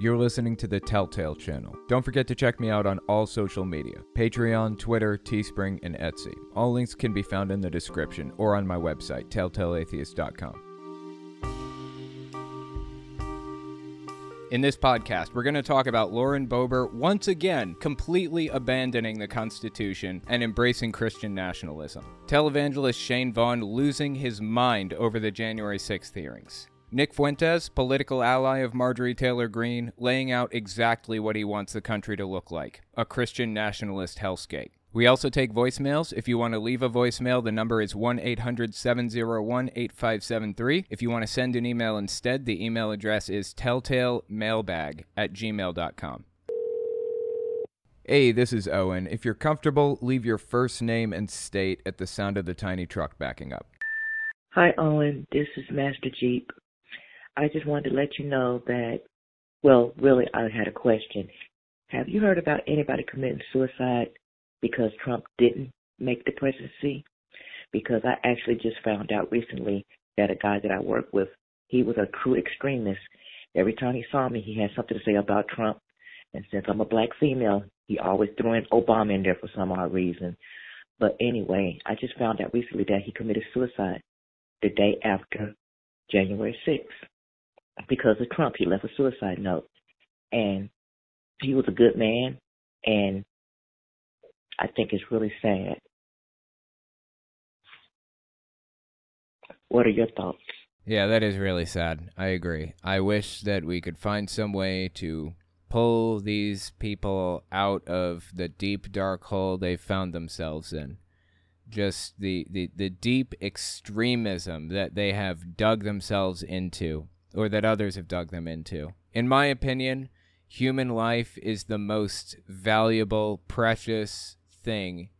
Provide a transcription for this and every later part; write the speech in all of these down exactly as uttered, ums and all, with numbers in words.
You're listening to the Telltale Channel. Don't forget to check me out on all social media. Patreon, Twitter, Teespring, and Etsy. All links can be found in the description or on my website, Telltale Atheist dot com. In this podcast, we're going to talk about Lauren Boebert once again completely abandoning the Constitution and embracing Christian nationalism, televangelist Shane Vaughn losing his mind over the January sixth hearings, Nick Fuentes, political ally of Marjorie Taylor Greene, laying out exactly what he wants the country to look like, a Christian nationalist hellscape. We also take voicemails. If you want to leave a voicemail, the number is one eight hundred seven oh one eight five seven three. If you want to send an email instead, the email address is telltale mailbag at gmail dot com. Hey, this is Owen. If you're comfortable, leave your first name and state at the sound of the tiny truck backing up. Hi, Owen. This is Master Jeep. I just wanted to let you know that, well, really, I had a question. Have you heard about anybody committing suicide because Trump didn't make the presidency? Because I actually just found out recently that a guy that I work with, he was a true extremist. Every time he saw me, he had something to say about Trump. And since I'm a black female, he always threw in Obama in there for some odd reason. But anyway, I just found out recently that he committed suicide the day after January sixth. Because of Trump, he left a suicide note. And he was a good man, and I think it's really sad. What are your thoughts? Yeah, that is really sad. I agree. I wish that we could find some way to pull these people out of the deep, dark hole they found themselves in. Just the, the, the deep extremism that they have dug themselves into, or that others have dug them into. In my opinion, human life is the most valuable, precious thing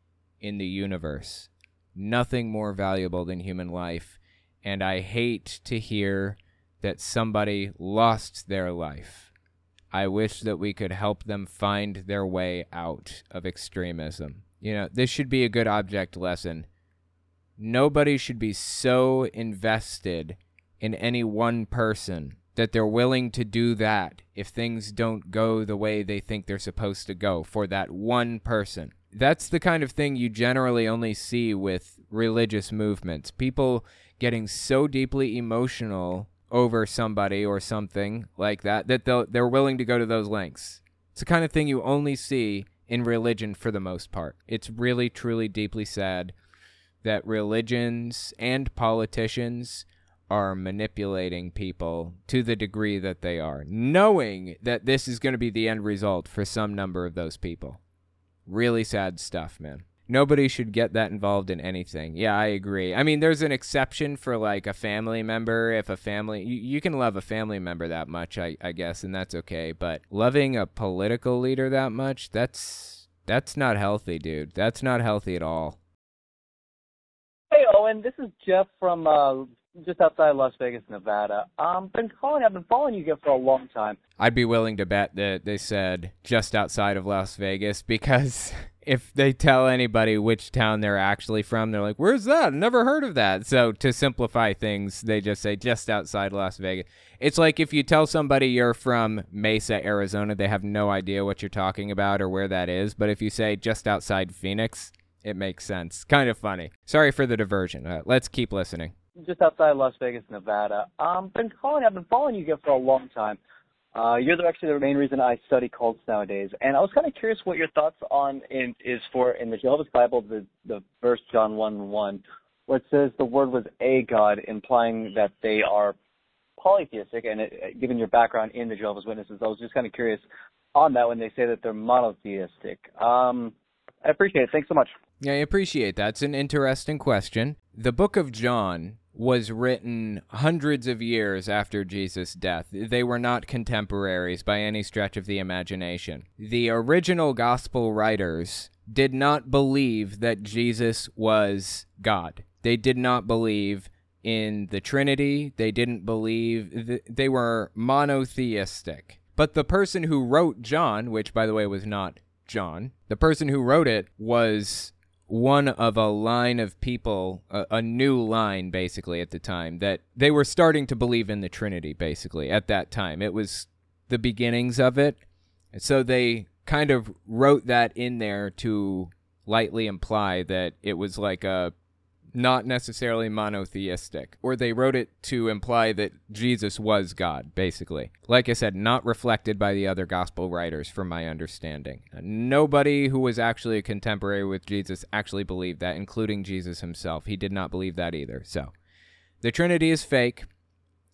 in the universe. Nothing more valuable than human life, and I hate to hear that somebody lost their life. I wish that we could help them find their way out of extremism. You know, this should be a good object lesson. Nobody should be so invested in any one person that they're willing to do that if things don't go the way they think they're supposed to go for that one person. That's the kind of thing you generally only see with religious movements. People getting so deeply emotional over somebody or something like that that they'll, they're willing to go to those lengths. It's the kind of thing you only see in religion for the most part. It's really, truly, deeply sad that religions and politicians are manipulating people to the degree that they are, knowing that this is going to be the end result for some number of those people. Really sad stuff, man. Nobody should get that involved in anything. Yeah, I agree. I mean, there's an exception for, like, a family member. If a family... You, you can love a family member that much, I, I guess, and that's okay. But loving a political leader that much, that's that's not healthy, dude. That's not healthy at all. Hey, Owen. This is Jeff from uh, just outside Las Vegas, Nevada. Um, been calling. I've been following you again for a long time. I'd be willing to bet that they said just outside of Las Vegas because... If they tell anybody which town they're actually from, they're like, where's that? Never heard of that. So to simplify things, they just say just outside Las Vegas. It's like if you tell somebody you're from Mesa, Arizona, they have no idea what you're talking about or where that is. But if you say just outside Phoenix, it makes sense. Kind of funny. Sorry for the diversion. Uh, let's keep listening. Just outside Las Vegas, Nevada. Um, been calling. I've been following you for a long time. Uh, you're the, actually the main reason I study cults nowadays, and I was kind of curious what your thoughts on in, is for in the Jehovah's Bible, the, the verse John one one, where it says the word was a god, implying that they are polytheistic. And it, given your background in the Jehovah's Witnesses, I was just kind of curious on that when they say that they're monotheistic. Um, I appreciate it. Thanks so much. Yeah, I appreciate that. It's an interesting question. The book of John was written hundreds of years after Jesus' death. They were not contemporaries by any stretch of the imagination. The original gospel writers did not believe that Jesus was God. They did not believe in the Trinity. They didn't believe... Th- they were monotheistic. But the person who wrote John, which, by the way, was not John, the person who wrote it was... one of a line of people, a, a new line basically at the time, that they were starting to believe in the Trinity basically at that time. It was the beginnings of it. So they kind of wrote that in there to lightly imply that it was like a not necessarily monotheistic, or they wrote it to imply that Jesus was God, basically. Like I said, not reflected by the other gospel writers, from my understanding. Nobody who was actually a contemporary with Jesus actually believed that, including Jesus himself. He did not believe that either. So the Trinity is fake.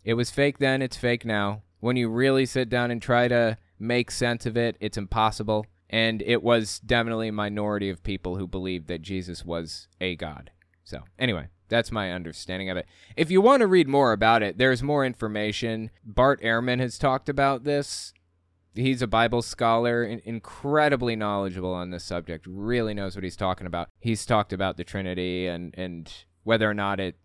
It was fake then, it's fake now. When you really sit down and try to make sense of it, it's impossible. And it was definitely a minority of people who believed that Jesus was a God. So anyway, that's my understanding of it. If you want to read more about it, there's more information. Bart Ehrman has talked about this. He's a Bible scholar, incredibly knowledgeable on this subject, really knows what he's talking about. He's talked about the Trinity and, and whether or not it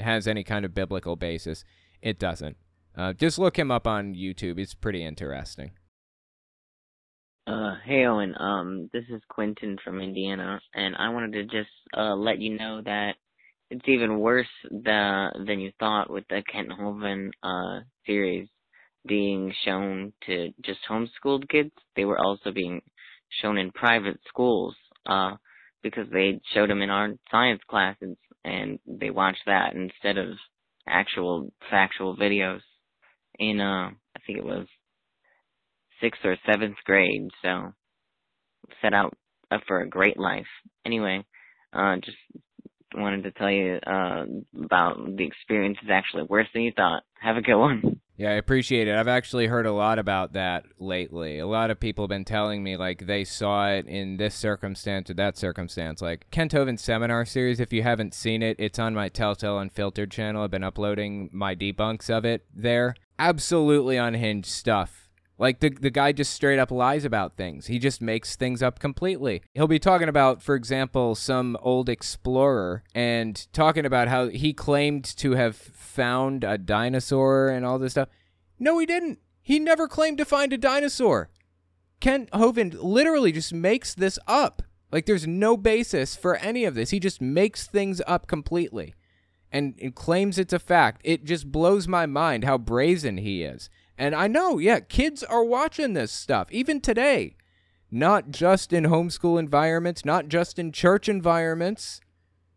has any kind of biblical basis. It doesn't. Uh, just look him up on YouTube. It's pretty interesting. Uh, hey, Owen, um, this is Quentin from Indiana, and I wanted to just uh, let you know that it's even worse the, than you thought with the Kent Hovind uh, series being shown to just homeschooled kids. They were also being shown in private schools uh, because they showed them in our science classes, and they watched that instead of actual factual videos in, uh, I think it was sixth or seventh grade, so set out for a great life. Anyway, uh, just wanted to tell you uh, about the experience is actually worse than you thought. Have a good one. Yeah, I appreciate it. I've actually heard a lot about that lately. A lot of people have been telling me, like, they saw it in this circumstance or that circumstance. Like, Kent Hovind's seminar series, if you haven't seen it, it's on my Telltale Unfiltered channel. I've been uploading my debunks of it there. Absolutely unhinged stuff. Like, the the guy just straight up lies about things. He just makes things up completely. He'll be talking about, for example, some old explorer and talking about how he claimed to have found a dinosaur and all this stuff. No, he didn't. He never claimed to find a dinosaur. Kent Hovind literally just makes this up. Like, there's no basis for any of this. He just makes things up completely and, and claims it's a fact. It just blows my mind how brazen he is. And I know, yeah, kids are watching this stuff, even today. Not just in homeschool environments, not just in church environments,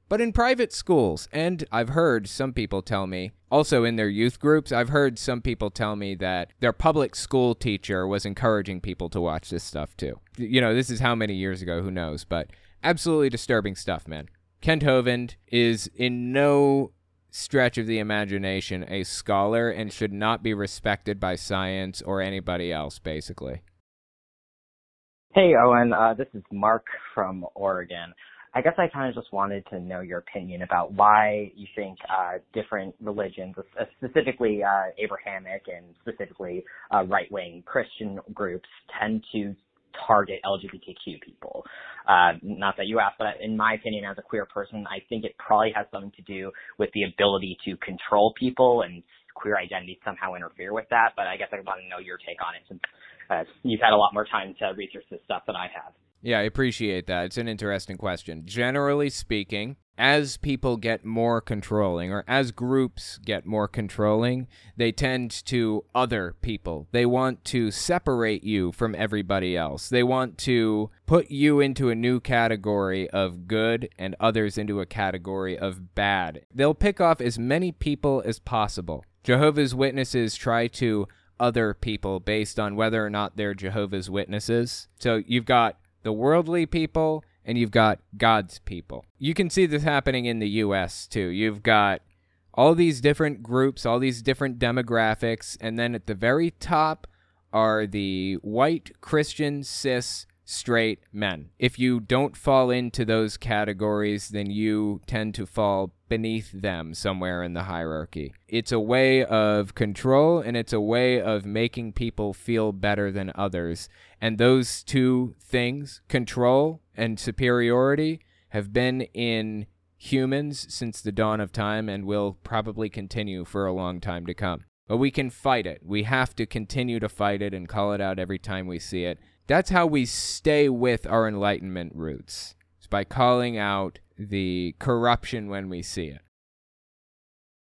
but in private schools. And I've heard some people tell me, also in their youth groups, I've heard some people tell me that their public school teacher was encouraging people to watch this stuff too. You know, this is how many years ago, who knows, but absolutely disturbing stuff, man. Kent Hovind is in no stretch of the imagination a scholar and should not be respected by science or anybody else, basically. Hey, Owen, uh, this is Mark from Oregon. I guess I kind of just wanted to know your opinion about why you think uh, different religions, uh, specifically uh, Abrahamic and specifically uh, right-wing Christian groups, tend to target L G B T Q people. Uh, not that you asked, but in my opinion, as a queer person, I think it probably has something to do with the ability to control people, and queer identity somehow interfere with that. But I guess I want to know your take on it, since uh, you've had a lot more time to research this stuff than I have. Yeah, I appreciate that. It's an interesting question. Generally speaking, as people get more controlling, or as groups get more controlling, they tend to other people. They want to separate you from everybody else. They want to put you into a new category of good and others into a category of bad. They'll pick off as many people as possible. Jehovah's Witnesses try to other people based on whether or not they're Jehovah's Witnesses. So you've got the worldly people, and you've got God's people. You can see this happening in the U S, too. You've got all these different groups, all these different demographics, and then at the very top are the white, Christian, cis, straight men. If you don't fall into those categories, then you tend to fall beneath them somewhere in the hierarchy. It's a way of control, and it's a way of making people feel better than others. And those two things, control and superiority, have been in humans since the dawn of time and will probably continue for a long time to come. But we can fight it. We have to continue to fight it and call it out every time we see it. That's how we stay with our Enlightenment roots. It's by calling out the corruption when we see it.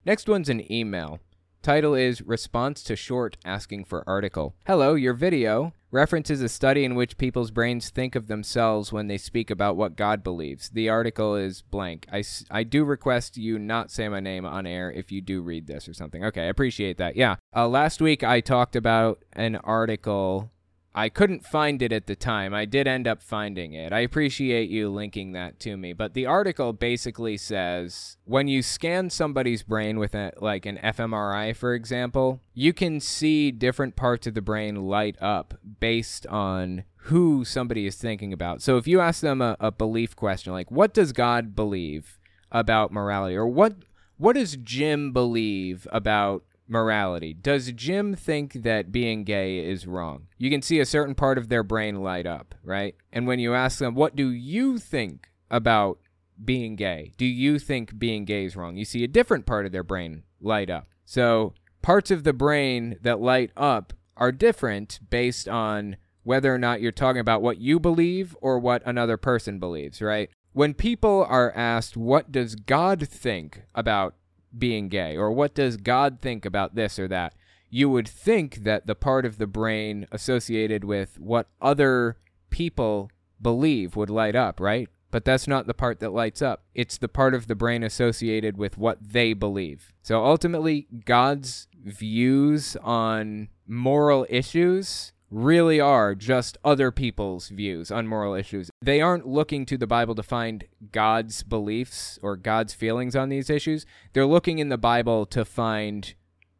Next one's an email. Title is Response to Short Asking for Article. Hello, your video references a study in which people's brains think of themselves when they speak about what God believes. The article is blank. I, I do request you not say my name on air if you do read this or something. Okay, I appreciate that. Yeah. Uh, last week I talked about an article. I couldn't find it at the time. I did end up finding it. I appreciate you linking that to me. But the article basically says when you scan somebody's brain with a, like an fMRI, for example, you can see different parts of the brain light up based on who somebody is thinking about. So if you ask them a, a belief question, like what does God believe about morality? Or what what does Jim believe about morality? Does Jim think that being gay is wrong? You can see a certain part of their brain light up, right? And when you ask them, what do you think about being gay? Do you think being gay is wrong? You see a different part of their brain light up. So parts of the brain that light up are different based on whether or not you're talking about what you believe or what another person believes, right? When people are asked, what does God think about being gay, or what does God think about this or that, you would think that the part of the brain associated with what other people believe would light up, right? But that's not the part that lights up. It's the part of the brain associated with what they believe. So ultimately, God's views on moral issues really are just other people's views on moral issues. They aren't looking to the Bible to find God's beliefs or God's feelings on these issues. They're looking in the Bible to find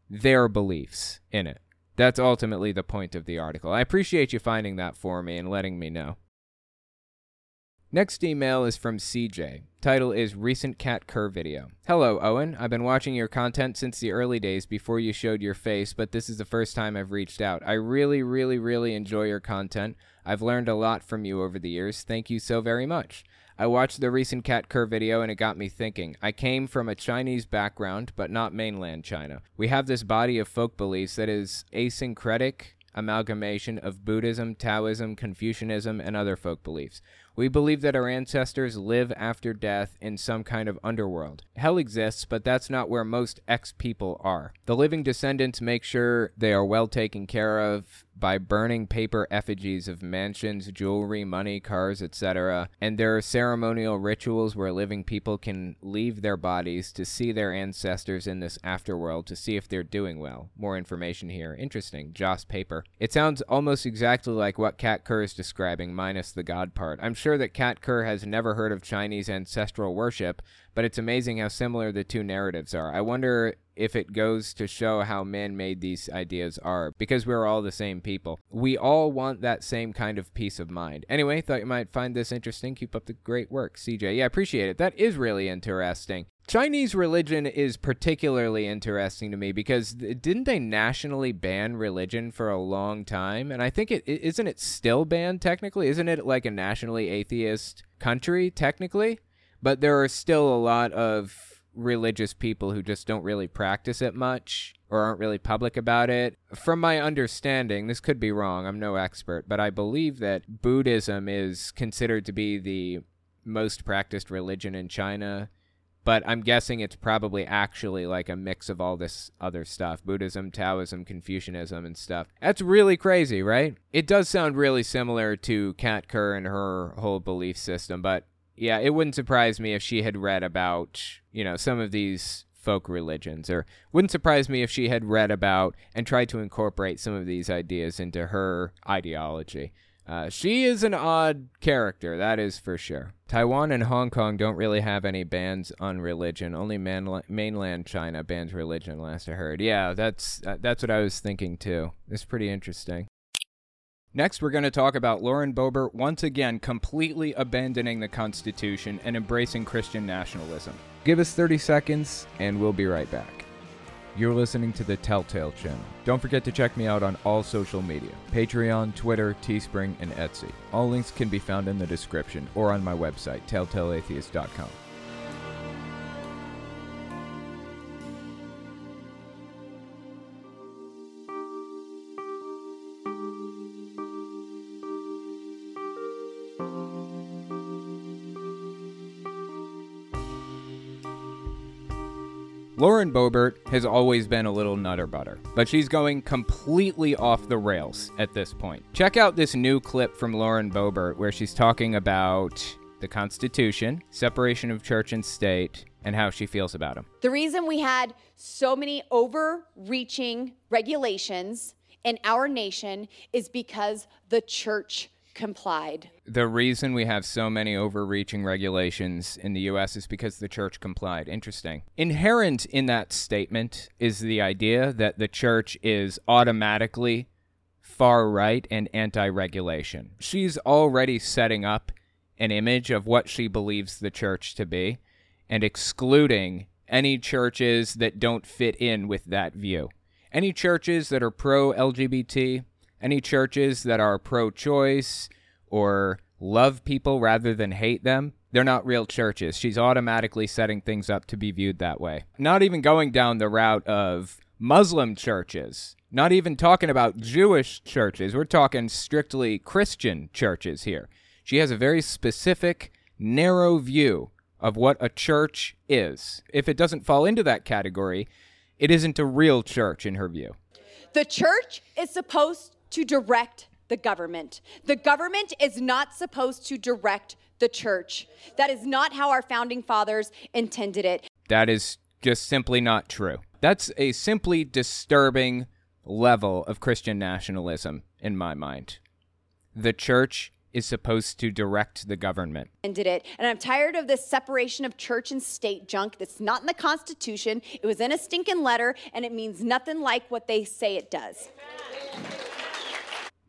their beliefs in it. That's ultimately the point of the article. I appreciate you finding that for me and letting me know. Next email is from C J. Title is Recent Kat Kerr Video. Hello, Owen. I've been watching your content since the early days before you showed your face, but this is the first time I've reached out. I really, really, really enjoy your content. I've learned a lot from you over the years. Thank you so very much. I watched the recent Kat Kerr video and it got me thinking. I came from a Chinese background, but not mainland China. We have this body of folk beliefs that is asyncretic amalgamation of Buddhism, Taoism, Confucianism, and other folk beliefs. We believe that our ancestors live after death in some kind of underworld. Hell exists, but that's not where most ex-people are. The living descendants make sure they are well taken care of by burning paper effigies of mansions, jewelry, money, cars, et cetera. And there are ceremonial rituals where living people can leave their bodies to see their ancestors in this afterworld to see if they're doing well. More information here. Interesting. Joss paper. It sounds almost exactly like what Kat Kerr is describing, minus the God part. I'm sure that Kat Kerr has never heard of Chinese ancestral worship, but it's amazing how similar the two narratives are. I wonder if it goes to show how man-made these ideas are, because we're all the same people. We all want that same kind of peace of mind. Anyway, thought you might find this interesting. Keep up the great work, C J. Yeah, I appreciate it. That is really interesting. Chinese religion is particularly interesting to me because didn't they nationally ban religion for a long time? And I think it isn't it still banned technically? Isn't it like a nationally atheist country technically? But there are still a lot of religious people who just don't really practice it much or aren't really public about it. From my understanding, this could be wrong, I'm no expert, but I believe that Buddhism is considered to be the most practiced religion in China, but I'm guessing it's probably actually like a mix of all this other stuff, Buddhism, Taoism, Confucianism, and stuff. That's really crazy, right? It does sound really similar to Kat Kerr and her whole belief system, but yeah, it wouldn't surprise me if she had read about, you know, some of these folk religions, or wouldn't surprise me if she had read about and tried to incorporate some of these ideas into her ideology. Uh, she is an odd character, that is for sure. Taiwan and Hong Kong don't really have any bans on religion. Only man- mainland China bans religion, last I heard. Yeah, that's uh, that's what I was thinking too. It's pretty interesting. Next, we're going to talk about Lauren Boebert once again completely abandoning the Constitution and embracing Christian nationalism. Give us thirty seconds, and we'll be right back. You're listening to the Telltale Channel. Don't forget to check me out on all social media, Patreon, Twitter, Teespring, and Etsy. All links can be found in the description or on my website, Telltale Atheist dot com. Lauren Boebert has always been a little nutter butter, but she's going completely off the rails at this point. Check out this new clip from Lauren Boebert where she's talking about the Constitution, separation of church and state, and how she feels about them. The reason we had so many overreaching regulations in our nation is because the church complied. The reason we have so many overreaching regulations in the U S is because the church complied. Interesting. Inherent in that statement is the idea that the church is automatically far right and anti-regulation. She's already setting up an image of what she believes the church to be and excluding any churches that don't fit in with that view. Any churches that are pro-L G B T, any churches that are pro-choice or love people rather than hate them, they're not real churches. She's automatically setting things up to be viewed that way. Not even going down the route of Muslim churches, not even talking about Jewish churches. We're talking strictly Christian churches here. She has a very specific, narrow view of what a church is. If it doesn't fall into that category, it isn't a real church in her view. The church is supposed to direct the government. The government is not supposed to direct the church. That is not how our founding fathers intended it. That is just simply not true. That's a simply disturbing level of Christian nationalism in my mind. The church is supposed to direct the government. And did it. And I'm tired of this separation of church and state junk that's not in the Constitution. It was in a stinking letter, and it means nothing like what they say it does.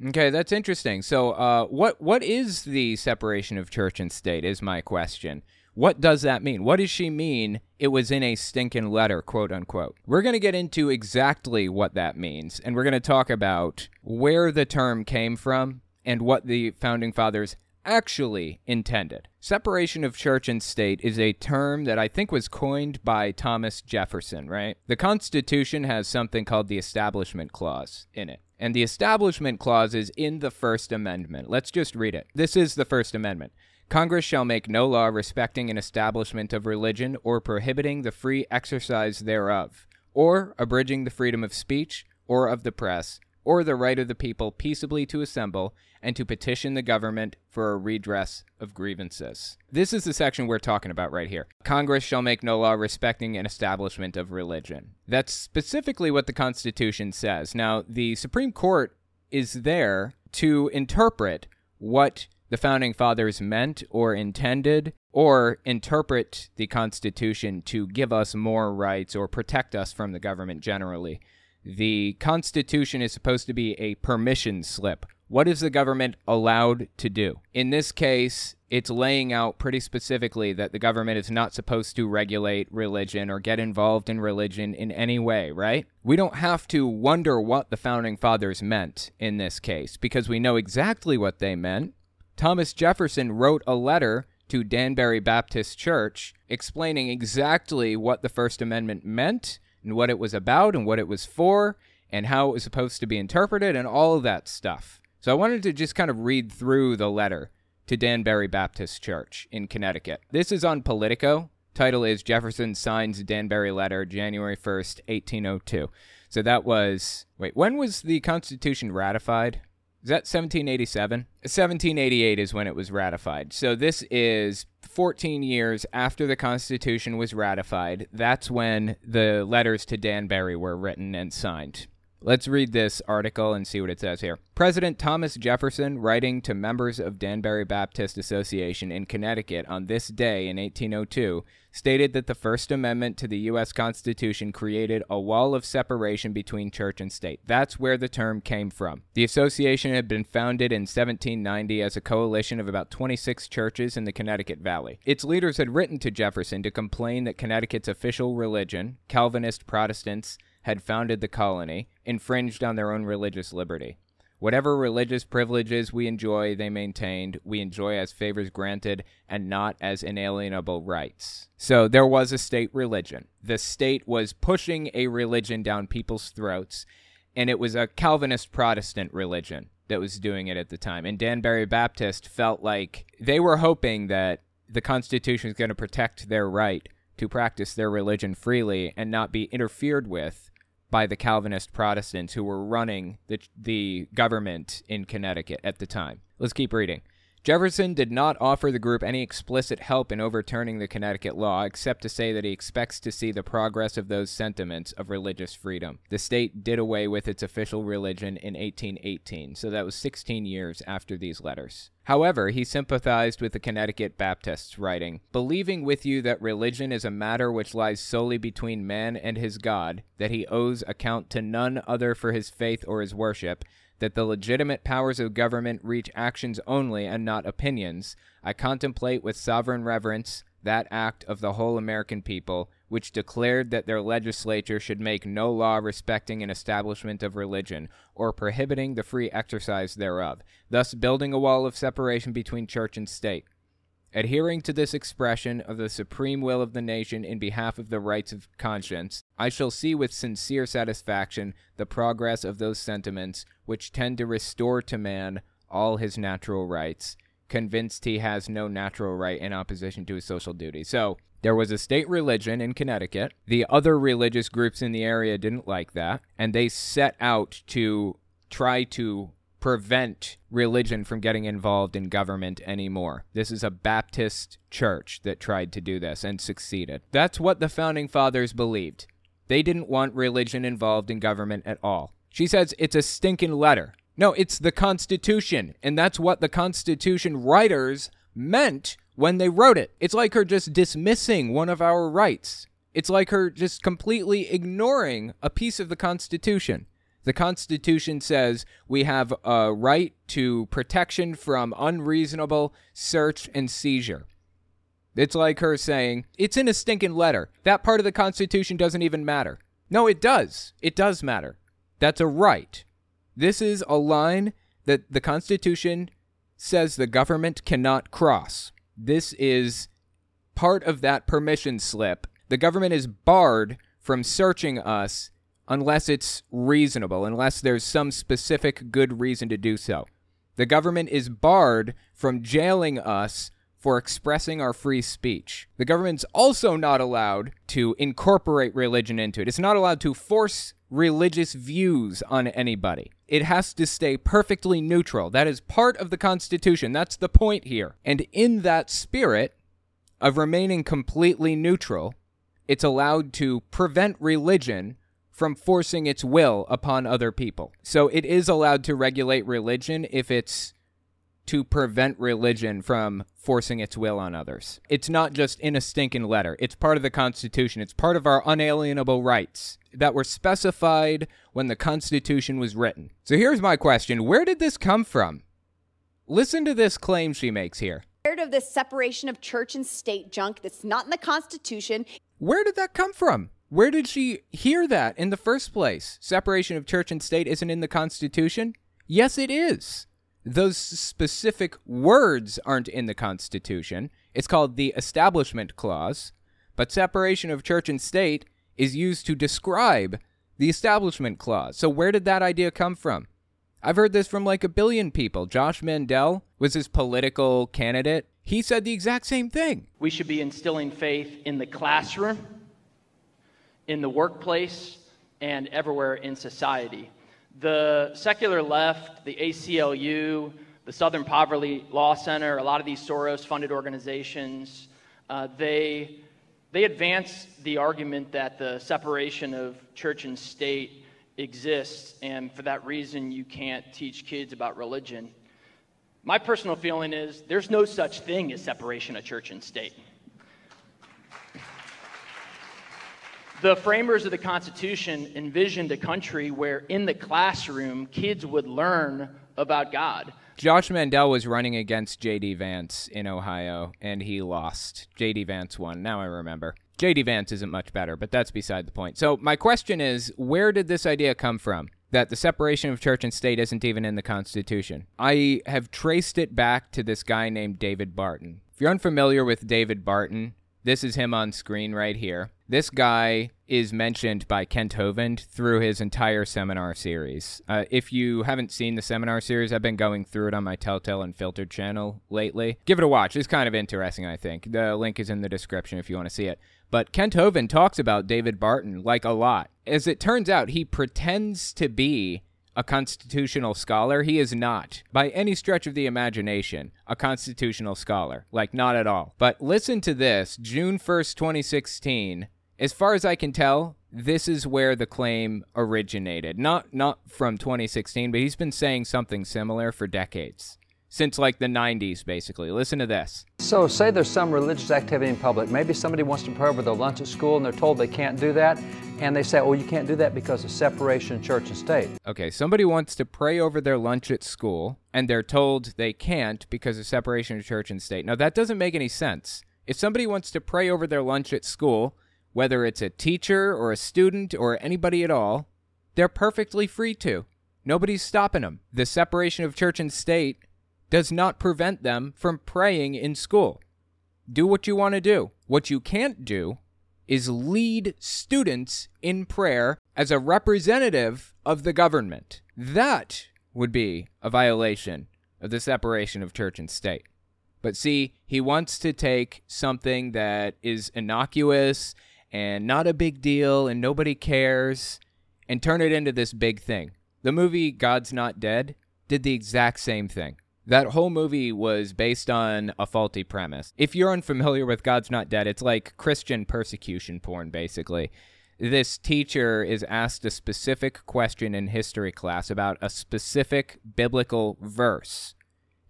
Okay, that's interesting. So uh, what what is the separation of church and state is my question. What does that mean? What does she mean it was in a stinking letter, quote unquote? We're going to get into exactly what that means, and we're going to talk about where the term came from and what the Founding Fathers actually intended. Separation of church and state is a term that I think was coined by Thomas Jefferson, right? The Constitution has something called the Establishment Clause in it. And the Establishment Clause is in the First Amendment. Let's just read it. This is the First Amendment. Congress shall make no law respecting an establishment of religion or prohibiting the free exercise thereof, or abridging the freedom of speech or of the press, or the right of the people peaceably to assemble and to petition the government for a redress of grievances. This is the section we're talking about right here. Congress shall make no law respecting an establishment of religion. That's specifically what the Constitution says. Now, the Supreme Court is there to interpret what the Founding Fathers meant or intended, or interpret the Constitution to give us more rights or protect us from the government generally. The Constitution is supposed to be a permission slip. What is the government allowed to do? In this case, it's laying out pretty specifically that the government is not supposed to regulate religion or get involved in religion in any way, right? We don't have to wonder what the Founding Fathers meant in this case, because we know exactly what they meant. Thomas Jefferson wrote a letter to Danbury Baptist Church explaining exactly what the First Amendment meant and what it was about and what it was for and how it was supposed to be interpreted and all of that stuff. So I wanted to just kind of read through the letter to Danbury Baptist Church in Connecticut. This is on Politico. Title is Jefferson Signs Danbury Letter, January first, eighteen oh two. So that was... Wait, when was the Constitution ratified? Is that seventeen eighty-seven? seventeen eighty-eight is when it was ratified. So this is fourteen years after the Constitution was ratified. That's when the letters to Danbury were written and signed. Let's read this article and see what it says here. President Thomas Jefferson, writing to members of Danbury Baptist Association in Connecticut on this day in eighteen oh two, stated that the First Amendment to the U S Constitution created a wall of separation between church and state. That's where the term came from. The association had been founded in seventeen ninety as a coalition of about twenty-six churches in the Connecticut Valley. Its leaders had written to Jefferson to complain that Connecticut's official religion, Calvinist Protestants, had founded the colony, infringed on their own religious liberty. Whatever religious privileges we enjoy, they maintained, we enjoy as favors granted and not as inalienable rights. So there was a state religion. The state was pushing a religion down people's throats, and it was a Calvinist Protestant religion that was doing it at the time. And Danbury Baptist felt like they were hoping that the Constitution was going to protect their right to practice their religion freely and not be interfered with by the Calvinist Protestants who were running the, the government in Connecticut at the time. Let's keep reading. Jefferson did not offer the group any explicit help in overturning the Connecticut law, except to say that he expects to see the progress of those sentiments of religious freedom. The state did away with its official religion in eighteen eighteen, so that was sixteen years after these letters. However, he sympathized with the Connecticut Baptists, writing, "Believing with you that religion is a matter which lies solely between man and his God, that he owes account to none other for his faith or his worship, that the legitimate powers of government reach actions only and not opinions, I contemplate with sovereign reverence that act of the whole American people, which declared that their legislature should make no law respecting an establishment of religion, or prohibiting the free exercise thereof, thus building a wall of separation between church and state. Adhering to this expression of the supreme will of the nation in behalf of the rights of conscience, I shall see with sincere satisfaction the progress of those sentiments which tend to restore to man all his natural rights, convinced he has no natural right in opposition to his social duty." So, there was a state religion in Connecticut. The other religious groups in the area didn't like that, and they set out to try to prevent religion from getting involved in government anymore. This is a Baptist church that tried to do this and succeeded. That's what the Founding Fathers believed. They didn't want religion involved in government at all. She says it's a stinking letter. No, it's the Constitution, and that's what the Constitution writers meant when they wrote it. It's like her just dismissing one of our rights. It's like her just completely ignoring a piece of the Constitution. The Constitution says we have a right to protection from unreasonable search and seizure. It's like her saying, it's in a stinking letter. That part of the Constitution doesn't even matter. No, it does. It does matter. That's a right. This is a line that the Constitution says the government cannot cross. This is part of that permission slip. The government is barred from searching us unless it's reasonable, unless there's some specific good reason to do so. The government is barred from jailing us for expressing our free speech. The government's also not allowed to incorporate religion into it. It's not allowed to force religious views on anybody. It has to stay perfectly neutral. That is part of the Constitution. That's the point here. And in that spirit of remaining completely neutral, it's allowed to prevent religion from forcing its will upon other people. So it is allowed to regulate religion if it's to prevent religion from forcing its will on others. It's not just in a stinking letter. It's part of the Constitution. It's part of our unalienable rights that were specified when the Constitution was written. So here's my question. Where did this come from? Listen to this claim she makes here. Tired of this separation of church and state junk that's not in the Constitution. Where did that come from? Where did she hear that in the first place? Separation of church and state isn't in the Constitution? Yes, it is. Those specific words aren't in the Constitution. It's called the Establishment Clause, but separation of church and state is used to describe the Establishment Clause. So where did that idea come from? I've heard this from like a billion people. Josh Mandel was his political candidate. He said the exact same thing. We should be instilling faith in the classroom, in the workplace, and everywhere in society. The secular left, the A C L U, the Southern Poverty Law Center, a lot of these Soros-funded organizations, uh, they they advance the argument that the separation of church and state exists, and for that reason you can't teach kids about religion. My personal feeling is there's no such thing as separation of church and state. The framers of the Constitution envisioned a country where, in the classroom, kids would learn about God. Josh Mandel was running against J D. Vance in Ohio, and he lost. J D. Vance won. Now I remember. J D. Vance isn't much better, but that's beside the point. So my question is, where did this idea come from, that the separation of church and state isn't even in the Constitution? I have traced it back to this guy named David Barton. If you're unfamiliar with David Barton, This is him on screen right here. This guy is mentioned by Kent Hovind through his entire seminar series. Uh, if you haven't seen the seminar series, I've been going through it on my Telltale Unfiltered channel lately. Give it a watch. It's kind of interesting, I think. The link is in the description if you want to see it. But Kent Hovind talks about David Barton, like, a lot. As it turns out, he pretends to be a constitutional scholar. He is not, by any stretch of the imagination, a constitutional scholar. Like, not at all. But listen to this, June first, twenty sixteen. As far as I can tell, this is where the claim originated. Not not from twenty sixteen, but he's been saying something similar for decades. Since, like, the nineties, basically. Listen to this. So, say there's some religious activity in public. Maybe somebody wants to pray over their lunch at school, and they're told they can't do that. And they say, oh, you can't do that because of separation of church and state. Okay, somebody wants to pray over their lunch at school, and they're told they can't because of separation of church and state. Now, that doesn't make any sense. If somebody wants to pray over their lunch at school, whether it's a teacher or a student or anybody at all, they're perfectly free to. Nobody's stopping them. The separation of church and state does not prevent them from praying in school. Do what you want to do. What you can't do is lead students in prayer as a representative of the government. That would be a violation of the separation of church and state. But see, he wants to take something that is innocuous and not a big deal and nobody cares and turn it into this big thing. The movie God's Not Dead did the exact same thing. That whole movie was based on a faulty premise. If you're unfamiliar with God's Not Dead, it's like Christian persecution porn, basically. This teacher is asked a specific question in history class about a specific biblical verse,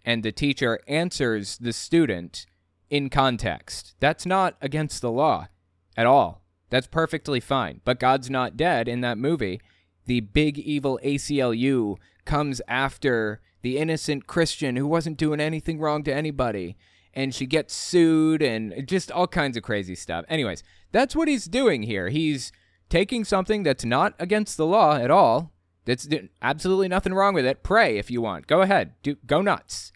and the teacher answers the student in context. That's not against the law at all. That's perfectly fine. But God's Not Dead, in that movie, the big evil A C L U comes after the innocent Christian who wasn't doing anything wrong to anybody, and she gets sued and just all kinds of crazy stuff. Anyways, that's what he's doing here. He's taking something that's not against the law at all, that's absolutely nothing wrong with it. Pray if you want. Go ahead. Do, go nuts.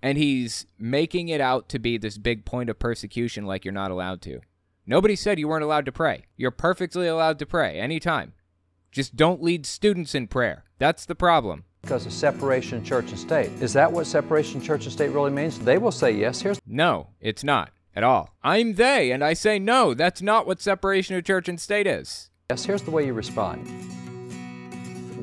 And he's making it out to be this big point of persecution, like you're not allowed to. Nobody said you weren't allowed to pray. You're perfectly allowed to pray anytime. Just don't lead students in prayer. That's the problem. Because of separation of church and state. Is that what separation of church and state really means? They will say yes. Here's no, it's not at all. I'm they, and I say no, that's not what separation of church and state is. Yes, here's the way you respond.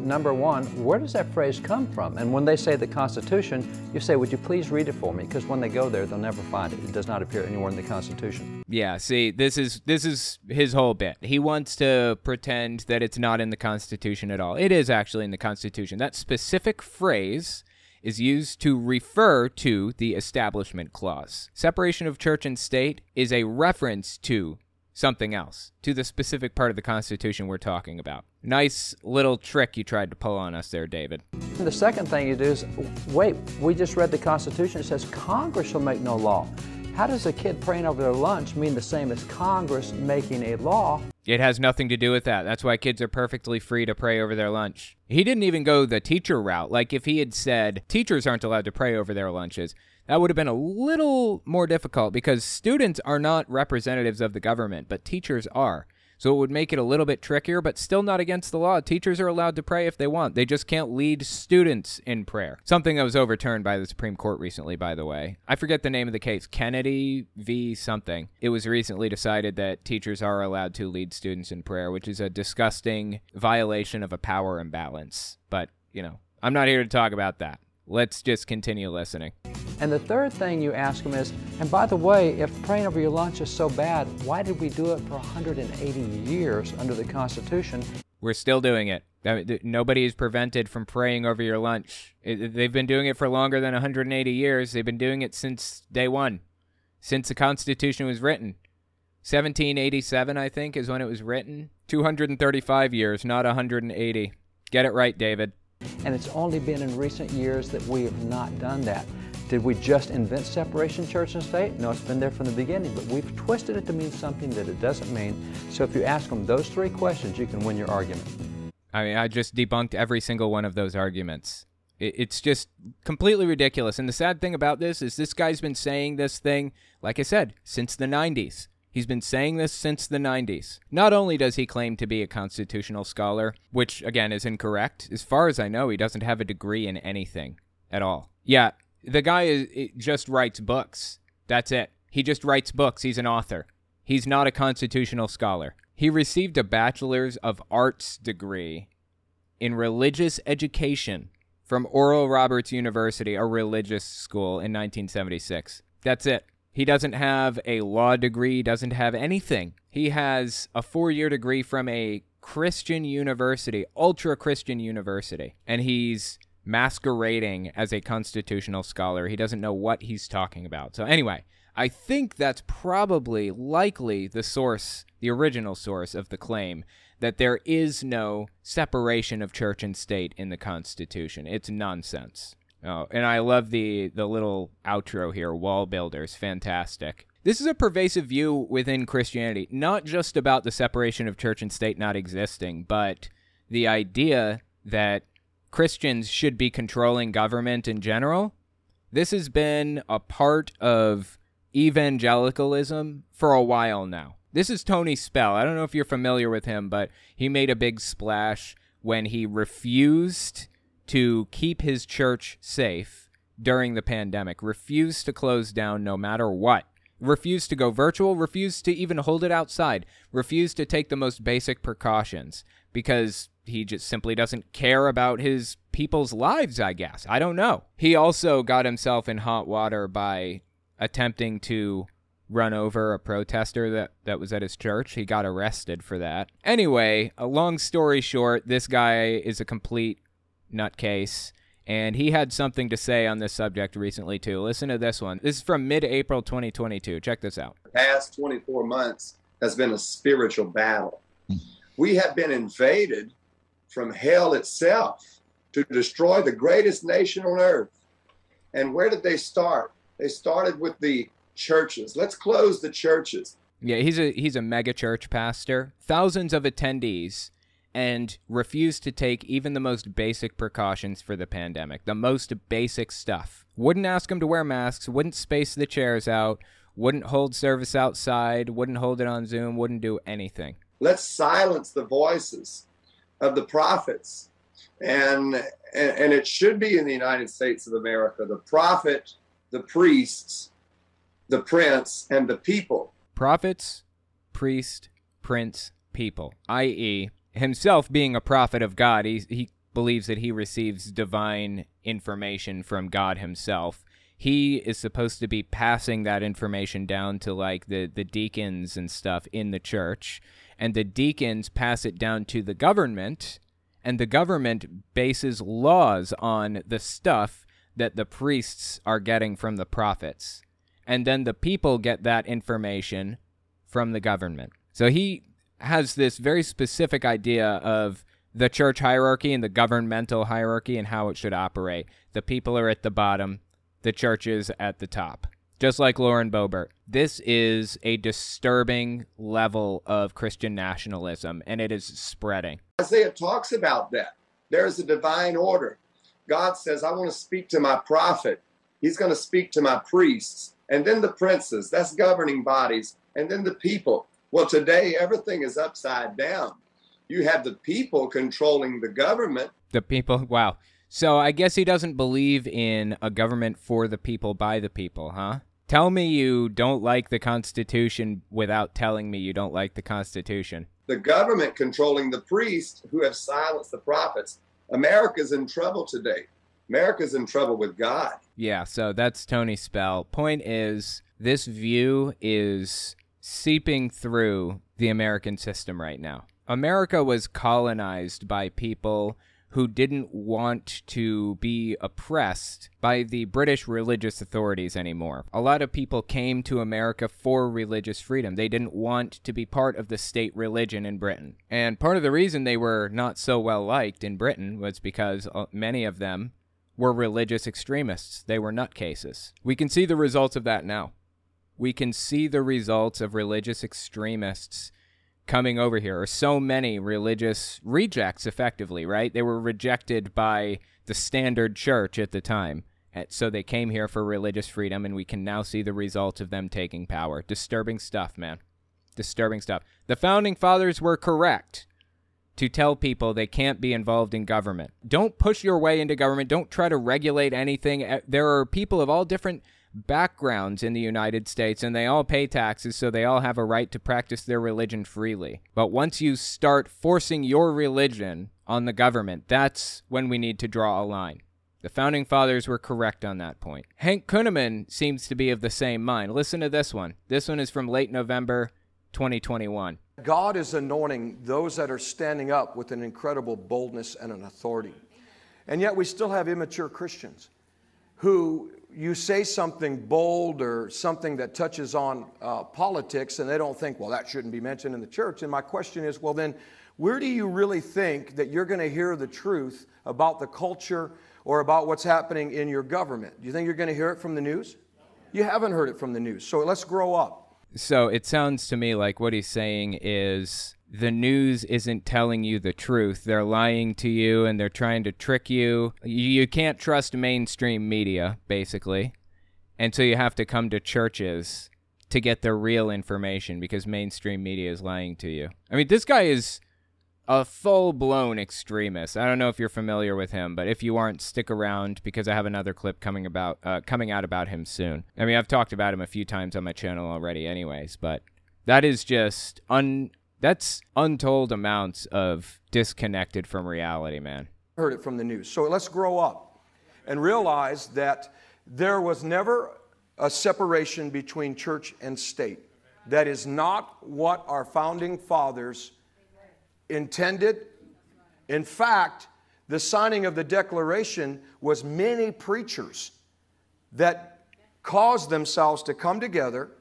Number one, where does that phrase come from? And when they say the Constitution, you say, would you please read it for me? Because when they go there, they'll never find it. It does not appear anywhere in the Constitution. Yeah, see, this is this is his whole bit. He wants to pretend that it's not in the Constitution at all. It is actually in the Constitution. That specific phrase is used to refer to the Establishment Clause. Separation of church and state is a reference to something else, to the specific part of the Constitution we're talking about. Nice little trick you tried to pull on us there, David. And the second thing you do is, wait, we just read the Constitution. It says Congress shall make no law. How does a kid praying over their lunch mean the same as Congress making a law? It has nothing to do with that. That's why kids are perfectly free to pray over their lunch. He didn't even go the teacher route. Like, if he had said teachers aren't allowed to pray over their lunches, that would have been a little more difficult because students are not representatives of the government, but teachers are. So it would make it a little bit trickier, but still not against the law. Teachers are allowed to pray if they want. They just can't lead students in prayer. Something that was overturned by the Supreme Court recently, by the way. I forget the name of the case. Kennedy v. something. It was recently decided that teachers are allowed to lead students in prayer, which is a disgusting violation of a power imbalance. But, you know, I'm not here to talk about that. Let's just continue listening. And the third thing you ask them is, and by the way, if praying over your lunch is so bad, why did we do it for one hundred eighty years under the Constitution? We're still doing it. Nobody is prevented from praying over your lunch. They've been doing it for longer than one hundred eighty years. They've been doing it since day one, since the Constitution was written. seventeen eighty-seven, I think, is when it was written. two hundred thirty-five years, not one hundred eighty. Get it right, David. And it's only been in recent years that we have not done that. Did we just invent separation church and state? No, it's been there from the beginning, but we've twisted it to mean something that it doesn't mean. So if you ask them those three questions, you can win your argument. I mean, I just debunked every single one of those arguments. It's just completely ridiculous. And the sad thing about this is this guy's been saying this thing, like I said, since the nineties. He's been saying this since the nineties. Not only does he claim to be a constitutional scholar, which, again, is incorrect. As far as I know, he doesn't have a degree in anything at all. Yeah, the guy is, it just writes books. That's it. He just writes books. He's an author. He's not a constitutional scholar. He received a bachelor's of arts degree in religious education from Oral Roberts University, a religious school, in nineteen seventy-six. That's it. He doesn't have a law degree, doesn't have anything. He has a four-year degree from a Christian university, ultra-Christian university, and he's masquerading as a constitutional scholar. He doesn't know what he's talking about. So anyway, I think that's probably likely the source, the original source of the claim that there is no separation of church and state in the Constitution. It's nonsense. Oh, and I love the, the little outro here, wall builders, fantastic. This is a pervasive view within Christianity, not just about the separation of church and state not existing, but the idea that Christians should be controlling government in general. This has been a part of evangelicalism for a while now. This is Tony Spell. I don't know if you're familiar with him, but he made a big splash when he refused to keep his church safe during the pandemic, refused to close down no matter what, refused to go virtual, refused to even hold it outside, refused to take the most basic precautions because he just simply doesn't care about his people's lives, I guess. I don't know. He also got himself in hot water by attempting to run over a protester that, that was at his church. He got arrested for that. Anyway, a long story short, this guy is a complete nutcase, and he had something to say on this subject recently, too. Listen to this one. This is from mid-April twenty twenty-two. Check this out. The past twenty-four months has been a spiritual battle. We have been invaded from hell itself to destroy the greatest nation on earth. And where did they start? They started with the churches. Let's close the churches. Yeah, he's a he's a mega church pastor. Thousands of attendees, and refused to take even the most basic precautions for the pandemic, the most basic stuff. Wouldn't ask them to wear masks, wouldn't space the chairs out, wouldn't hold service outside, wouldn't hold it on Zoom, wouldn't do anything. Let's silence the voices of the prophets. And, and, and it should be in the United States of America, the prophet, the priests, the prince, and the people. Prophets, priest, prince, people, that is, himself being a prophet of God, he, he believes that he receives divine information from God himself. He is supposed to be passing that information down to, like, the, the deacons and stuff in the church, and the deacons pass it down to the government, and the government bases laws on the stuff that the priests are getting from the prophets. And then the people get that information from the government. So he has this very specific idea of the church hierarchy and the governmental hierarchy and how it should operate. The people are at the bottom, the church is at the top. Just like Lauren Boebert. This is a disturbing level of Christian nationalism, and it is spreading. Isaiah talks about that. There is a divine order. God says, I want to speak to my prophet. He's going to speak to my priests. And then the princes, that's governing bodies, and then the people. Well, today, everything is upside down. You have the people controlling the government. The people, wow. So I guess he doesn't believe in a government for the people by the people, huh? Tell me you don't like the Constitution without telling me you don't like the Constitution. The government controlling the priests who have silenced the prophets. America's in trouble today. America's in trouble with God. Yeah, so that's Tony Spell. Point is, this view is seeping through the American system right now. America was colonized by people who didn't want to be oppressed by the British religious authorities anymore. A lot of people came to America for religious freedom. They didn't want to be part of the state religion in Britain. And part of the reason they were not so well liked in Britain was because many of them were religious extremists. They were nutcases. We can see the results of that now. We can see the results of religious extremists coming over here, or so many religious rejects, effectively, right? They were rejected by the standard church at the time, so they came here for religious freedom, and we can now see the results of them taking power. Disturbing stuff, man. disturbing stuff. The founding fathers were correct to tell people they can't be involved in government. Don't push your way into government. Don't try to regulate anything. There are people of all different backgrounds in the United States, and they all pay taxes, so they all have a right to practice their religion freely. But once you start forcing your religion on the government, that's when we need to draw a line. The Founding Fathers were correct on that point. Hank Kuhneman seems to be of the same mind. Listen to this one. This one is from late November twenty twenty-one. God is anointing those that are standing up with an incredible boldness and an authority. And yet we still have immature Christians who, you say something bold or something that touches on uh, politics, and they don't think, well, that shouldn't be mentioned in the church. And my question is, well, then where do you really think that you're going to hear the truth about the culture or about what's happening in your government? Do you think you're going to hear it from the news? You haven't heard it from the news. So let's grow up. So it sounds to me like what he's saying is the news isn't telling you the truth. They're lying to you and they're trying to trick you. You can't trust mainstream media, basically. And so you have to come to churches to get the real information because mainstream media is lying to you. I mean, this guy is a full-blown extremist. I don't know if you're familiar with him, but if you aren't, stick around because I have another clip coming about uh, coming out about him soon. I mean, I've talked about him a few times on my channel already anyways, but that is just un that's untold amounts of disconnected from reality, man. Heard it from the news. So let's grow up and realize that there was never a separation between church and state. That is not what our founding fathers intended. In fact, the signing of the Declaration was many preachers that caused themselves to come together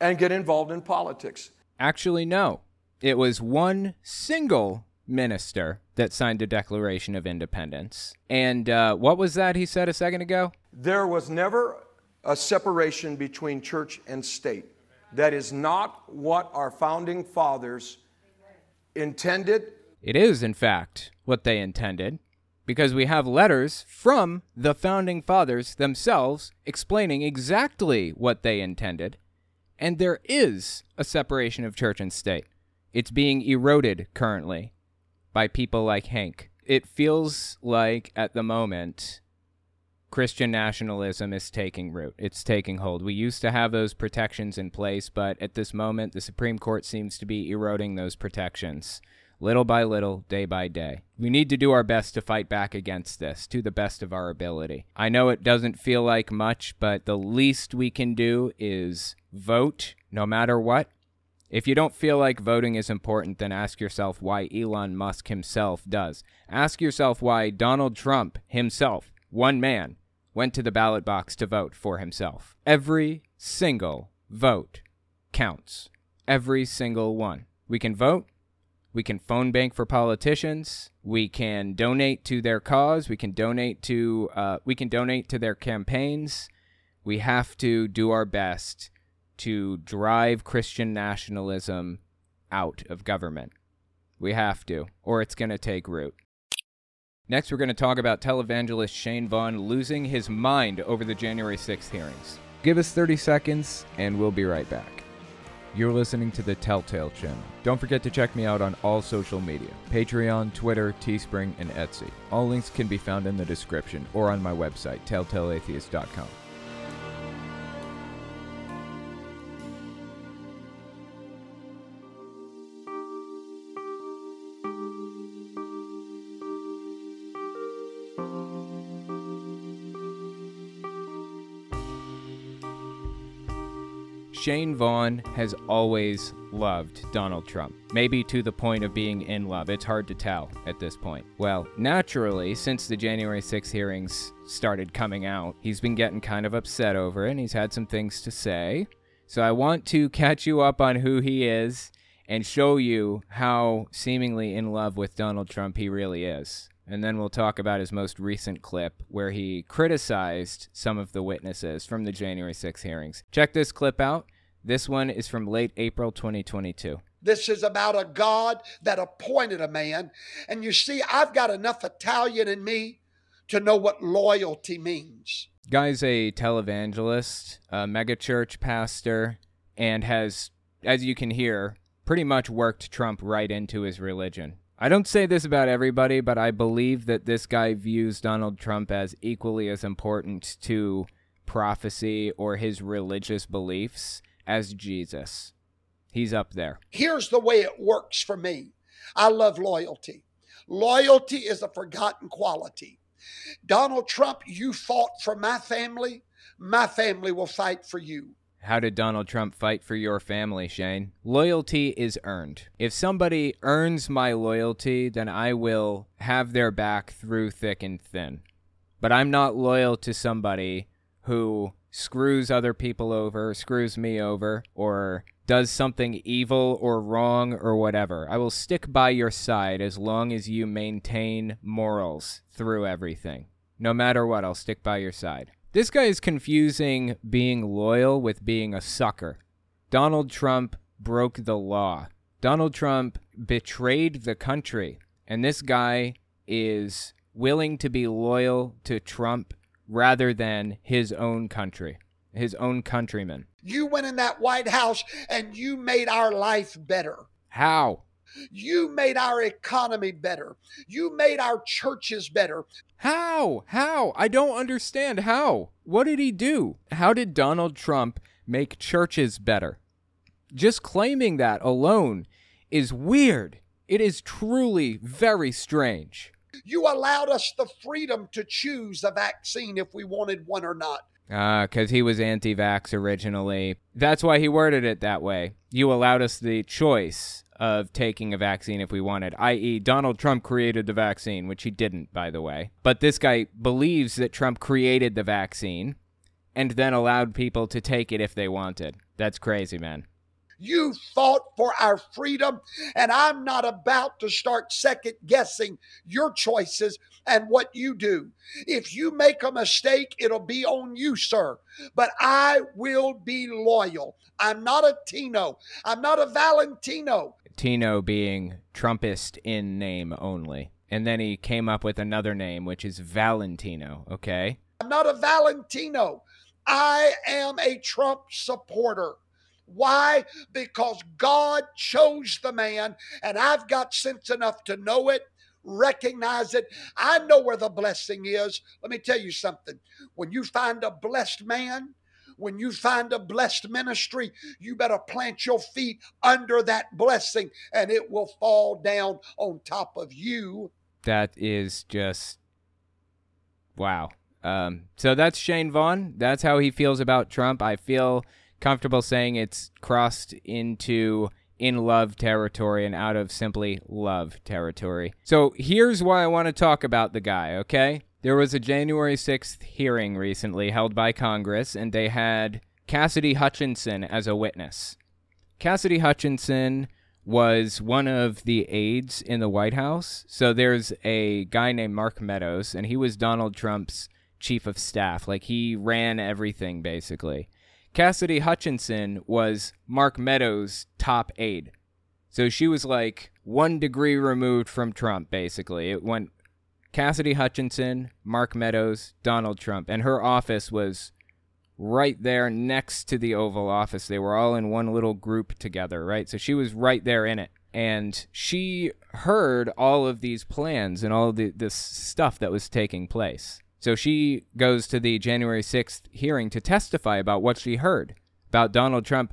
and get involved in politics. Actually, no. It was one single minister that signed the Declaration of Independence. And uh, what was that he said a second ago? There was never a separation between church and state. That is not what our founding fathers intended. It is, in fact, what they intended, because we have letters from the Founding Fathers themselves explaining exactly what they intended, and there is a separation of church and state. It's being eroded currently by people like Hank. It feels like, at the moment, Christian nationalism is taking root. It's taking hold. We used to have those protections in place, but at this moment, the Supreme Court seems to be eroding those protections little by little, day by day. We need to do our best to fight back against this to the best of our ability. I know it doesn't feel like much, but the least we can do is vote no matter what. If you don't feel like voting is important, then ask yourself why Elon Musk himself does. Ask yourself why Donald Trump himself, one man, went to the ballot box to vote for himself. Every single vote counts. Every single one. We can vote. We can phone bank for politicians. We can donate to their cause. We can donate to uh, we can donate to their campaigns. We have to do our best to drive Christian nationalism out of government. We have to, or it's going to take root. Next, we're going to talk about televangelist Shane Vaughn losing his mind over the January sixth hearings. Give us thirty seconds, and we'll be right back. You're listening to the Telltale Channel. Don't forget to check me out on all social media, Patreon, Twitter, Teespring, and Etsy. All links can be found in the description or on my website, Telltale Atheist dot com. Shane Vaughn has always loved Donald Trump, maybe to the point of being in love. It's hard to tell at this point. Well, naturally, since the January sixth hearings started coming out, he's been getting kind of upset over it, and he's had some things to say. So I want to catch you up on who he is and show you how seemingly in love with Donald Trump he really is. And then we'll talk about his most recent clip where he criticized some of the witnesses from the January sixth hearings. Check this clip out. This one is from late April twenty twenty-two. This is about a God that appointed a man. And you see, I've got enough Italian in me to know what loyalty means. Guy's a televangelist, a megachurch pastor, and has as you can hear, pretty much worked Trump right into his religion. I don't say this about everybody, but I believe that this guy views Donald Trump as equally as important to prophecy or his religious beliefs as Jesus. He's up there. Here's the way it works for me. I love loyalty. Loyalty is a forgotten quality. Donald Trump, you fought for my family. My family will fight for you. How did Donald Trump fight for your family, Shane? Loyalty is earned. If somebody earns my loyalty, then I will have their back through thick and thin. But I'm not loyal to somebody who screws other people over, screws me over, or does something evil or wrong or whatever. I will stick by your side as long as you maintain morals through everything. No matter what, I'll stick by your side. This guy is confusing being loyal with being a sucker. Donald Trump broke the law. Donald Trump betrayed the country. And this guy is willing to be loyal to Trump rather than his own country. His own countrymen. You went in that White House and you made our life better. How? You made our economy better. You made our churches better. How? How? I don't understand how. What did he do? How did Donald Trump make churches better? Just claiming that alone is weird. It is truly very strange. You allowed us the freedom to choose a vaccine if we wanted one or not. Ah, uh, because he was anti-vax originally. That's why he worded it that way. You allowed us the choice of taking a vaccine if we wanted, that is. Donald Trump created the vaccine, which he didn't, by the way. But this guy believes that Trump created the vaccine and then allowed people to take it if they wanted. That's crazy, man. You fought for our freedom, and I'm not about to start second-guessing your choices and what you do. If you make a mistake, it'll be on you, sir. But I will be loyal. I'm not a Tino. I'm not a Valentino. Tino being Trumpist in name only. And then he came up with another name, which is Valentino, okay? I'm not a Valentino. I am a Trump supporter. Why? Because God chose the man, and I've got sense enough to know it, recognize it. I know where the blessing is. Let me tell you something. When you find a blessed man, when you find a blessed ministry, you better plant your feet under that blessing, and it will fall down on top of you. That is just, wow. Um, so that's Shane Vaughn. That's how he feels about Trump. I feel comfortable saying it's crossed into in love territory and out of simply love territory. So here's why I want to talk about the guy, okay? There was a January sixth hearing recently held by Congress, and they had Cassidy Hutchinson as a witness. Cassidy Hutchinson was one of the aides in the White House. So there's a guy named Mark Meadows, and he was Donald Trump's chief of staff. Like, he ran everything, basically. Cassidy Hutchinson was Mark Meadows' top aide. So she was like one degree removed from Trump, basically. It went Cassidy Hutchinson, Mark Meadows, Donald Trump. And her office was right there next to the Oval Office. They were all in one little group together, right? So she was right there in it. And she heard all of these plans and all the this stuff that was taking place. So she goes to the January sixth hearing to testify about what she heard about Donald Trump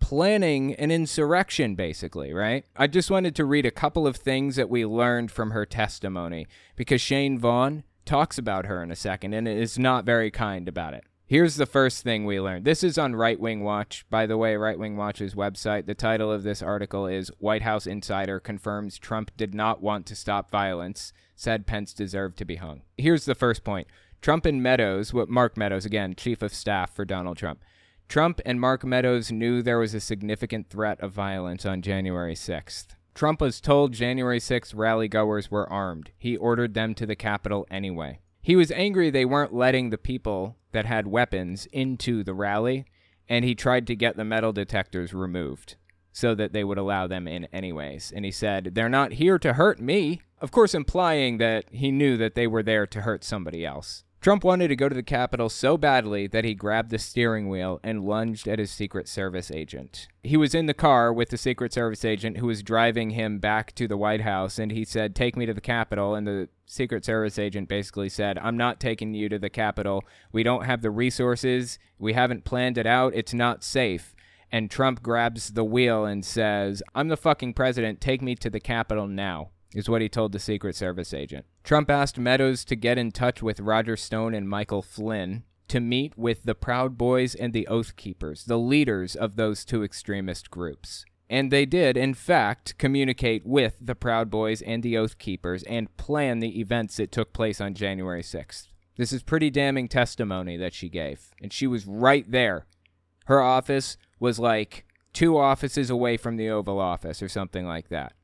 planning an insurrection, basically, right? I just wanted to read a couple of things that we learned from her testimony, because Shane Vaughn talks about her in a second, and is not very kind about it. Here's the first thing we learned. This is on Right Wing Watch, by the way, Right Wing Watch's website. The title of this article is White House Insider Confirms Trump Did Not Want to Stop Violence, Said Pence Deserved to Be Hung. Here's the first point. Trump and Meadows, what Mark Meadows, again, chief of staff for Donald Trump. Trump and Mark Meadows knew there was a significant threat of violence on January sixth. Trump was told January sixth rally-goers were armed. He ordered them to the Capitol anyway. He was angry they weren't letting the people that had weapons into the rally, and he tried to get the metal detectors removed so that they would allow them in anyways. And he said, "They're not here to hurt me," of course implying that he knew that they were there to hurt somebody else. Trump wanted to go to the Capitol so badly that he grabbed the steering wheel and lunged at his Secret Service agent. He was in the car with the Secret Service agent who was driving him back to the White House, and he said, "Take me to the Capitol." And the Secret Service agent basically said, "I'm not taking you to the Capitol. We don't have the resources. We haven't planned it out. It's not safe." And Trump grabs the wheel and says, "I'm the fucking president. Take me to the Capitol now," is what he told the Secret Service agent. Trump asked Meadows to get in touch with Roger Stone and Michael Flynn to meet with the Proud Boys and the Oath Keepers, the leaders of those two extremist groups. And they did, in fact, communicate with the Proud Boys and the Oath Keepers and plan the events that took place on January sixth. This is pretty damning testimony that she gave, and she was right there. Her office was like two offices away from the Oval Office or something like that.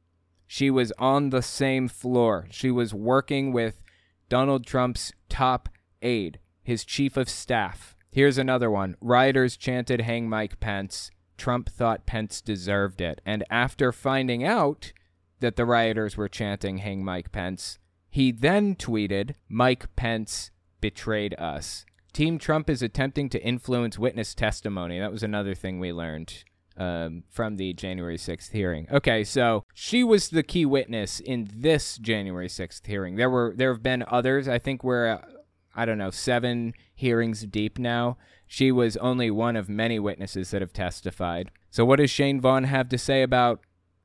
She was on the same floor. She was working with Donald Trump's top aide, his chief of staff. Here's another one. Rioters chanted, "Hang Mike Pence." Trump thought Pence deserved it. And after finding out that the rioters were chanting, "Hang Mike Pence," he then tweeted, "Mike Pence betrayed us." Team Trump is attempting to influence witness testimony. That was another thing we learned Um, from the January sixth hearing. Okay, so she was the key witness in this January sixth hearing. There were there have been others. I think we're, uh, I don't know, seven hearings deep now. She was only one of many witnesses that have testified. So what does Shane Vaughn have to say about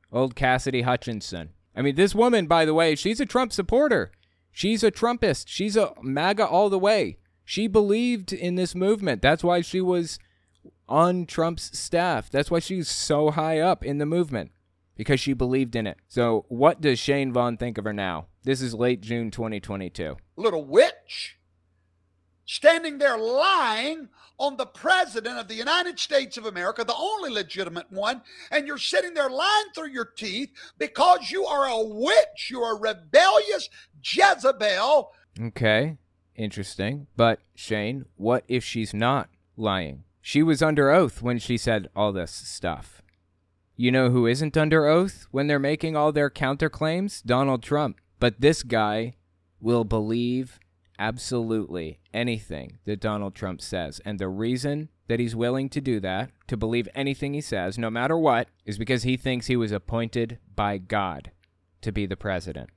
old Cassidy Hutchinson? I mean, this woman, by the way, she's a Trump supporter. She's a Trumpist. She's a MAGA all the way. She believed in this movement. That's why she was on Trump's staff. That's why she's so high up in the movement, because she believed in it. So what does Shane Vaughn think of her now? This is late June twenty twenty-two. Little witch standing there lying on the president of the United States of America, the only legitimate one, and you're sitting there lying through your teeth because you are a witch. You're a rebellious Jezebel. Okay, interesting. But Shane, what if she's not lying? She was under oath when she said all this stuff. You know who isn't under oath when they're making all their counterclaims? Donald Trump. But this guy will believe absolutely anything that Donald Trump says. And the reason that he's willing to do that, to believe anything he says, no matter what, is because he thinks he was appointed by God to be the president.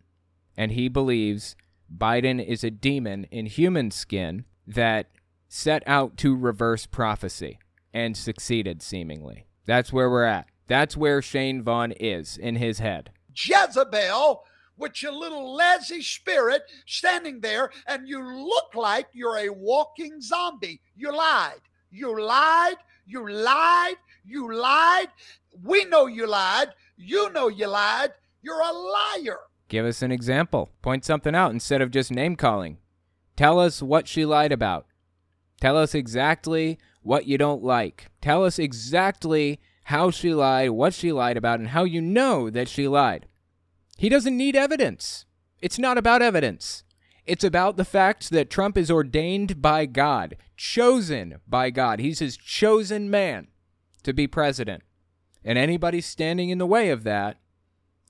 And he believes Biden is a demon in human skin that set out to reverse prophecy and succeeded, seemingly. That's where we're at. That's where Shane Vaughn is in his head. Jezebel, with your little lazy spirit standing there, and you look like you're a walking zombie. You lied. You lied. You lied. You lied. We know you lied. You know you lied. You're a liar. Give us an example. Point something out instead of just name calling. Tell us what she lied about. Tell us exactly what you don't like. Tell us exactly how she lied, what she lied about, and how you know that she lied. He doesn't need evidence. It's not about evidence. It's about the fact that Trump is ordained by God, chosen by God. He's his chosen man to be president. And anybody standing in the way of that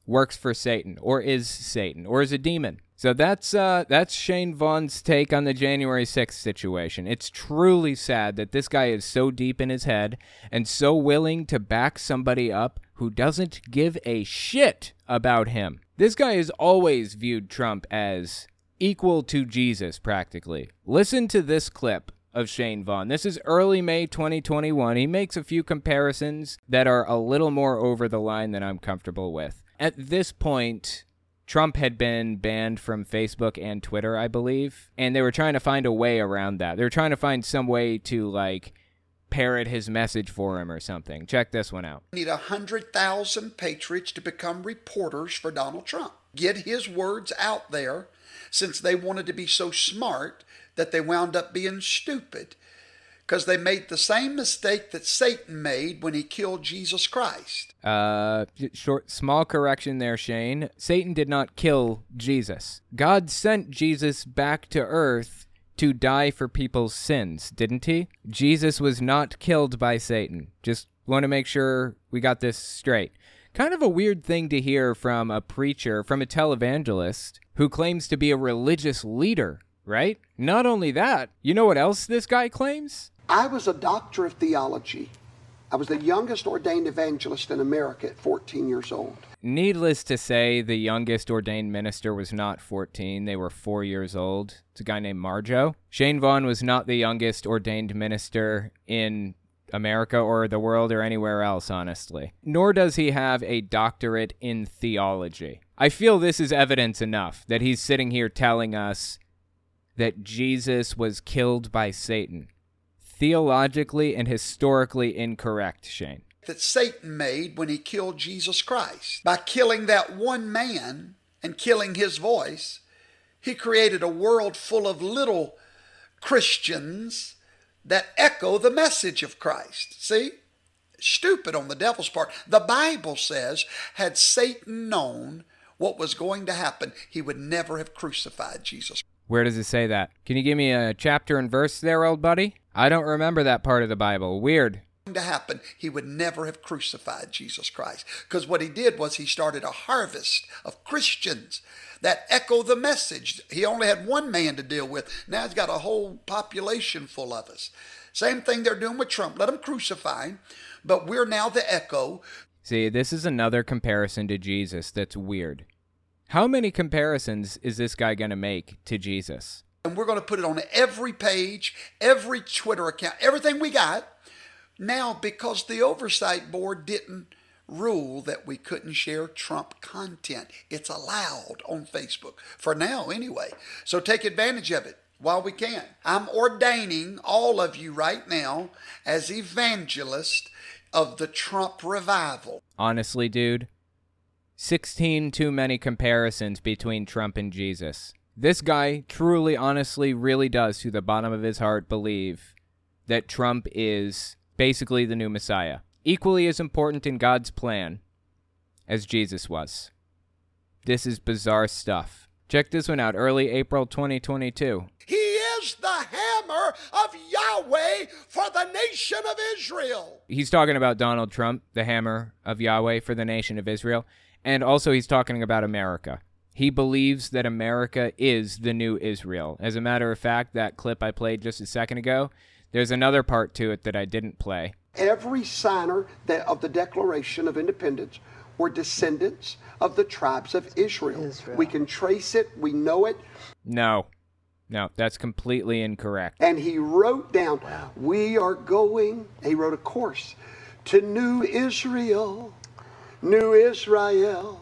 works for Satan, or is Satan, or is a demon. So that's uh, that's Shane Vaughn's take on the January sixth situation. It's truly sad that this guy is so deep in his head and so willing to back somebody up who doesn't give a shit about him. This guy has always viewed Trump as equal to Jesus, practically. Listen to this clip of Shane Vaughn. This is early May twenty twenty-one. He makes a few comparisons that are a little more over the line than I'm comfortable with. At this point, Trump had been banned from Facebook and Twitter, I believe, and they were trying to find a way around that. They were trying to find some way to, like, parrot his message for him or something. Check this one out. We need one hundred thousand patriots to become reporters for Donald Trump. Get his words out there, since they wanted to be so smart that they wound up being stupid, because they made the same mistake that Satan made when he killed Jesus Christ. Uh, short, small correction there, Shane. Satan did not kill Jesus. God sent Jesus back to earth to die for people's sins, didn't he? Jesus was not killed by Satan. Just want to make sure we got this straight. Kind of a weird thing to hear from a preacher, from a televangelist, who claims to be a religious leader, right? Not only that, you know what else this guy claims? I was a doctor of theology. I was the youngest ordained evangelist in America at fourteen years old. Needless to say, the youngest ordained minister was not fourteen. They were four years old. It's a guy named Marjo. Shane Vaughn was not the youngest ordained minister in America or the world or anywhere else, honestly. Nor does he have a doctorate in theology. I feel this is evidence enough that he's sitting here telling us that Jesus was killed by Satan. Theologically and historically incorrect, Shane. That Satan made when he killed Jesus Christ. By killing that one man and killing his voice, he created a world full of little Christians that echo the message of Christ. See? Stupid on the devil's part. The Bible says, had Satan known what was going to happen, he would never have crucified Jesus. Where does it say that? Can you give me a chapter and verse there, old buddy? I don't remember that part of the Bible. Weird. To happen, he would never have crucified Jesus Christ. Because what he did was he started a harvest of Christians that echo the message. He only had one man to deal with. Now he's got a whole population full of us. Same thing they're doing with Trump. Let him crucify him. But we're now the echo. See, this is another comparison to Jesus that's weird. How many comparisons is this guy going to make to Jesus? And we're going to put it on every page, every Twitter account, everything we got. Now, because the oversight board didn't rule that we couldn't share Trump content. It's allowed on Facebook, for now anyway. So take advantage of it while we can. I'm ordaining all of you right now as evangelists of the Trump revival. Honestly, dude, sixteen too many comparisons between Trump and Jesus. This guy truly, honestly, really does, to the bottom of his heart, believe that Trump is basically the new Messiah, equally as important in God's plan as Jesus was. This is bizarre stuff. Check this one out, early April twenty twenty-two. He is the hammer of Yahweh for the nation of Israel. He's talking about Donald Trump, the hammer of Yahweh for the nation of Israel, and also he's talking about America. He believes that America is the new Israel. As a matter of fact, that clip I played just a second ago, there's another part to it that I didn't play. Every signer that of the Declaration of Independence were descendants of the tribes of Israel. Israel. We can trace it. We know it. No. No, that's completely incorrect. And he wrote down, wow. We are going, he wrote a course, to New Israel, New Israel,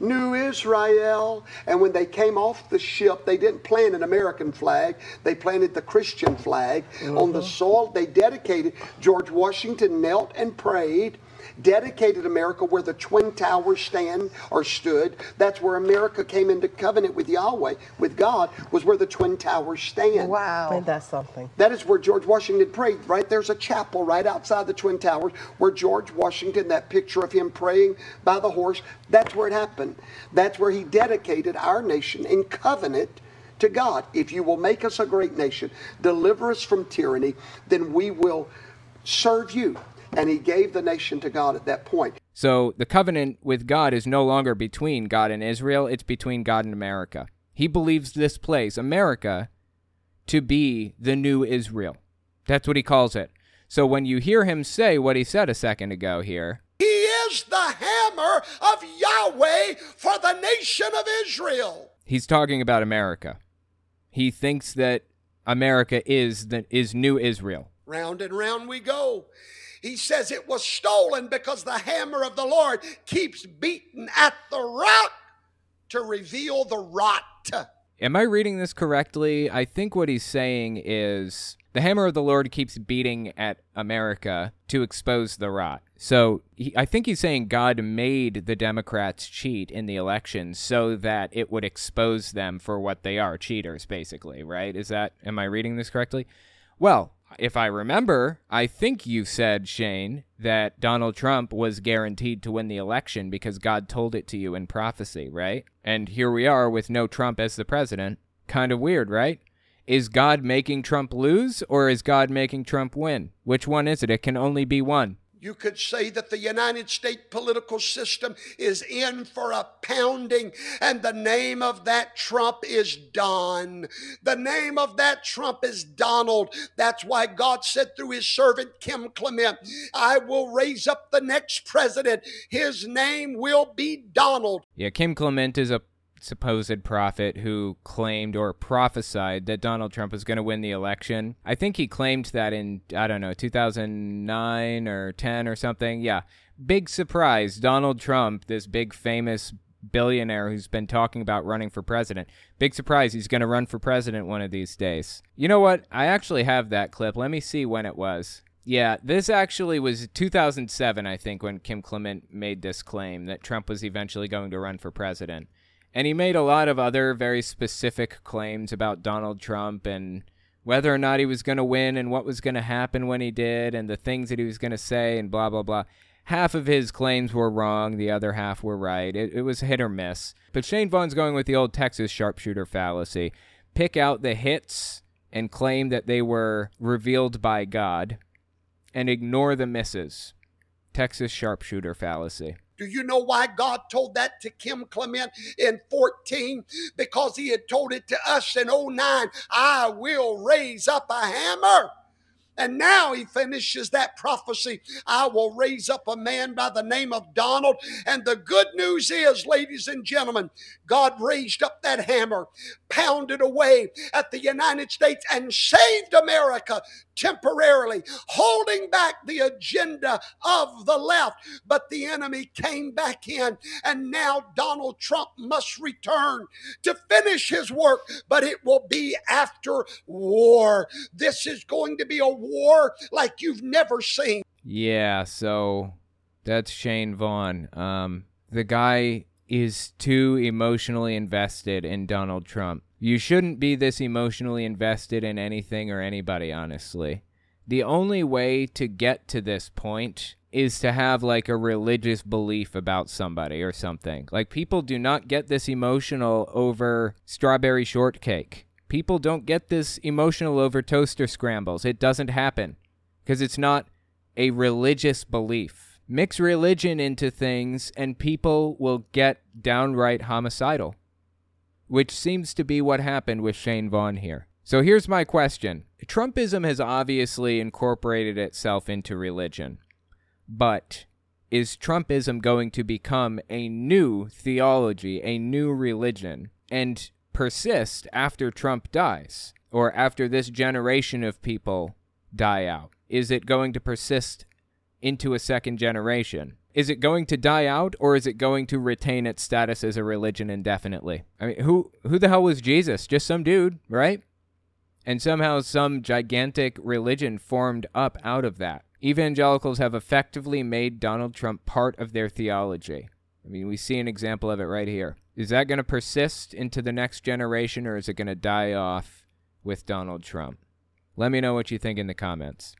New Israel. And when they came off the ship, they didn't plant an American flag. They planted the Christian flag mm-hmm. on the soil. They dedicated. George Washington knelt and prayed, dedicated America where the Twin Towers stand or stood. That's where America came into covenant with Yahweh, with God, was where the Twin Towers stand. Wow. Ain't that something? That is where George Washington prayed, right? There's a chapel right outside the Twin Towers where George Washington, that picture of him praying by the horse, that's where it happened. That's where he dedicated our nation in covenant to God. If you will make us a great nation, deliver us from tyranny, then we will serve you. And he gave the nation to God at that point. So the covenant with God is no longer between God and Israel. It's between God and America. He believes this place, America, to be the new Israel. That's what he calls it. So when you hear him say what he said a second ago here, he is the hammer of Yahweh for the nation of Israel. He's talking about America. He thinks that America is the, is new Israel. Round and round we go. He says it was stolen because the hammer of the Lord keeps beating at the rock to reveal the rot. Am I reading this correctly? I think what he's saying is the hammer of the Lord keeps beating at America to expose the rot. So he, I think he's saying God made the Democrats cheat in the election so that it would expose them for what they are, cheaters, basically, right? Is that, am I reading this correctly? Well, if I remember, I think you said, Shane, that Donald Trump was guaranteed to win the election because God told it to you in prophecy, right? And here we are with no Trump as the president. Kind of weird, right? Is God making Trump lose or is God making Trump win? Which one is it? It can only be one. You could say that the United States political system is in for a pounding, and the name of that Trump is Don. The name of that Trump is Donald. That's why God said through his servant Kim Clement, I will raise up the next president. His name will be Donald. Yeah, Kim Clement is a supposed prophet who claimed or prophesied that Donald Trump was going to win the election. I think he claimed that in, I don't know, two thousand nine or ten or something. Yeah. Big surprise. Donald Trump, this big famous billionaire who's been talking about running for president. Big surprise. He's going to run for president one of these days. You know what? I actually have that clip. Let me see when it was. Yeah, this actually was two thousand seven, I think, when Kim Clement made this claim that Trump was eventually going to run for president. And he made a lot of other very specific claims about Donald Trump and whether or not he was going to win and what was going to happen when he did and the things that he was going to say and blah, blah, blah. Half of his claims were wrong. The other half were right. It, it was hit or miss. But Shane Vaughn's going with the old Texas sharpshooter fallacy. Pick out the hits and claim that they were revealed by God and ignore the misses. Texas sharpshooter fallacy. Do you know why God told that to Kim Clement in fourteen? Because he had told it to us in oh nine. I will raise up a hammer. And now he finishes that prophecy. I will raise up a man by the name of Donald. And the good news is, ladies and gentlemen, God raised up that hammer, pounded away at the United States, and saved America temporarily, holding back the agenda of the left. But the enemy came back in, and now Donald Trump must return to finish his work, but it will be after war. This is going to be a war like you've never seen. Yeah, so that's Shane Vaughn. Um, the guy is too emotionally invested in Donald Trump. You shouldn't be this emotionally invested in anything or anybody, honestly. The only way to get to this point is to have like a religious belief about somebody or something. Like, people do not get this emotional over strawberry shortcake. People don't get this emotional over toaster scrambles. It doesn't happen because it's not a religious belief. Mix religion into things and people will get downright homicidal, which seems to be what happened with Shane Vaughn here. So here's my question. Trumpism has obviously incorporated itself into religion, but is Trumpism going to become a new theology, a new religion, and persist after Trump dies or after this generation of people die out? Is it going to persist into a second generation? Is it going to die out, or is it going to retain its status as a religion indefinitely? I mean, who who the hell was Jesus? Just some dude, right? And somehow some gigantic religion formed up out of that. Evangelicals have effectively made Donald Trump part of their theology. I mean, we see an example of it right here. Is that going to persist into the next generation, or is it going to die off with Donald Trump? Let me know what you think in the comments.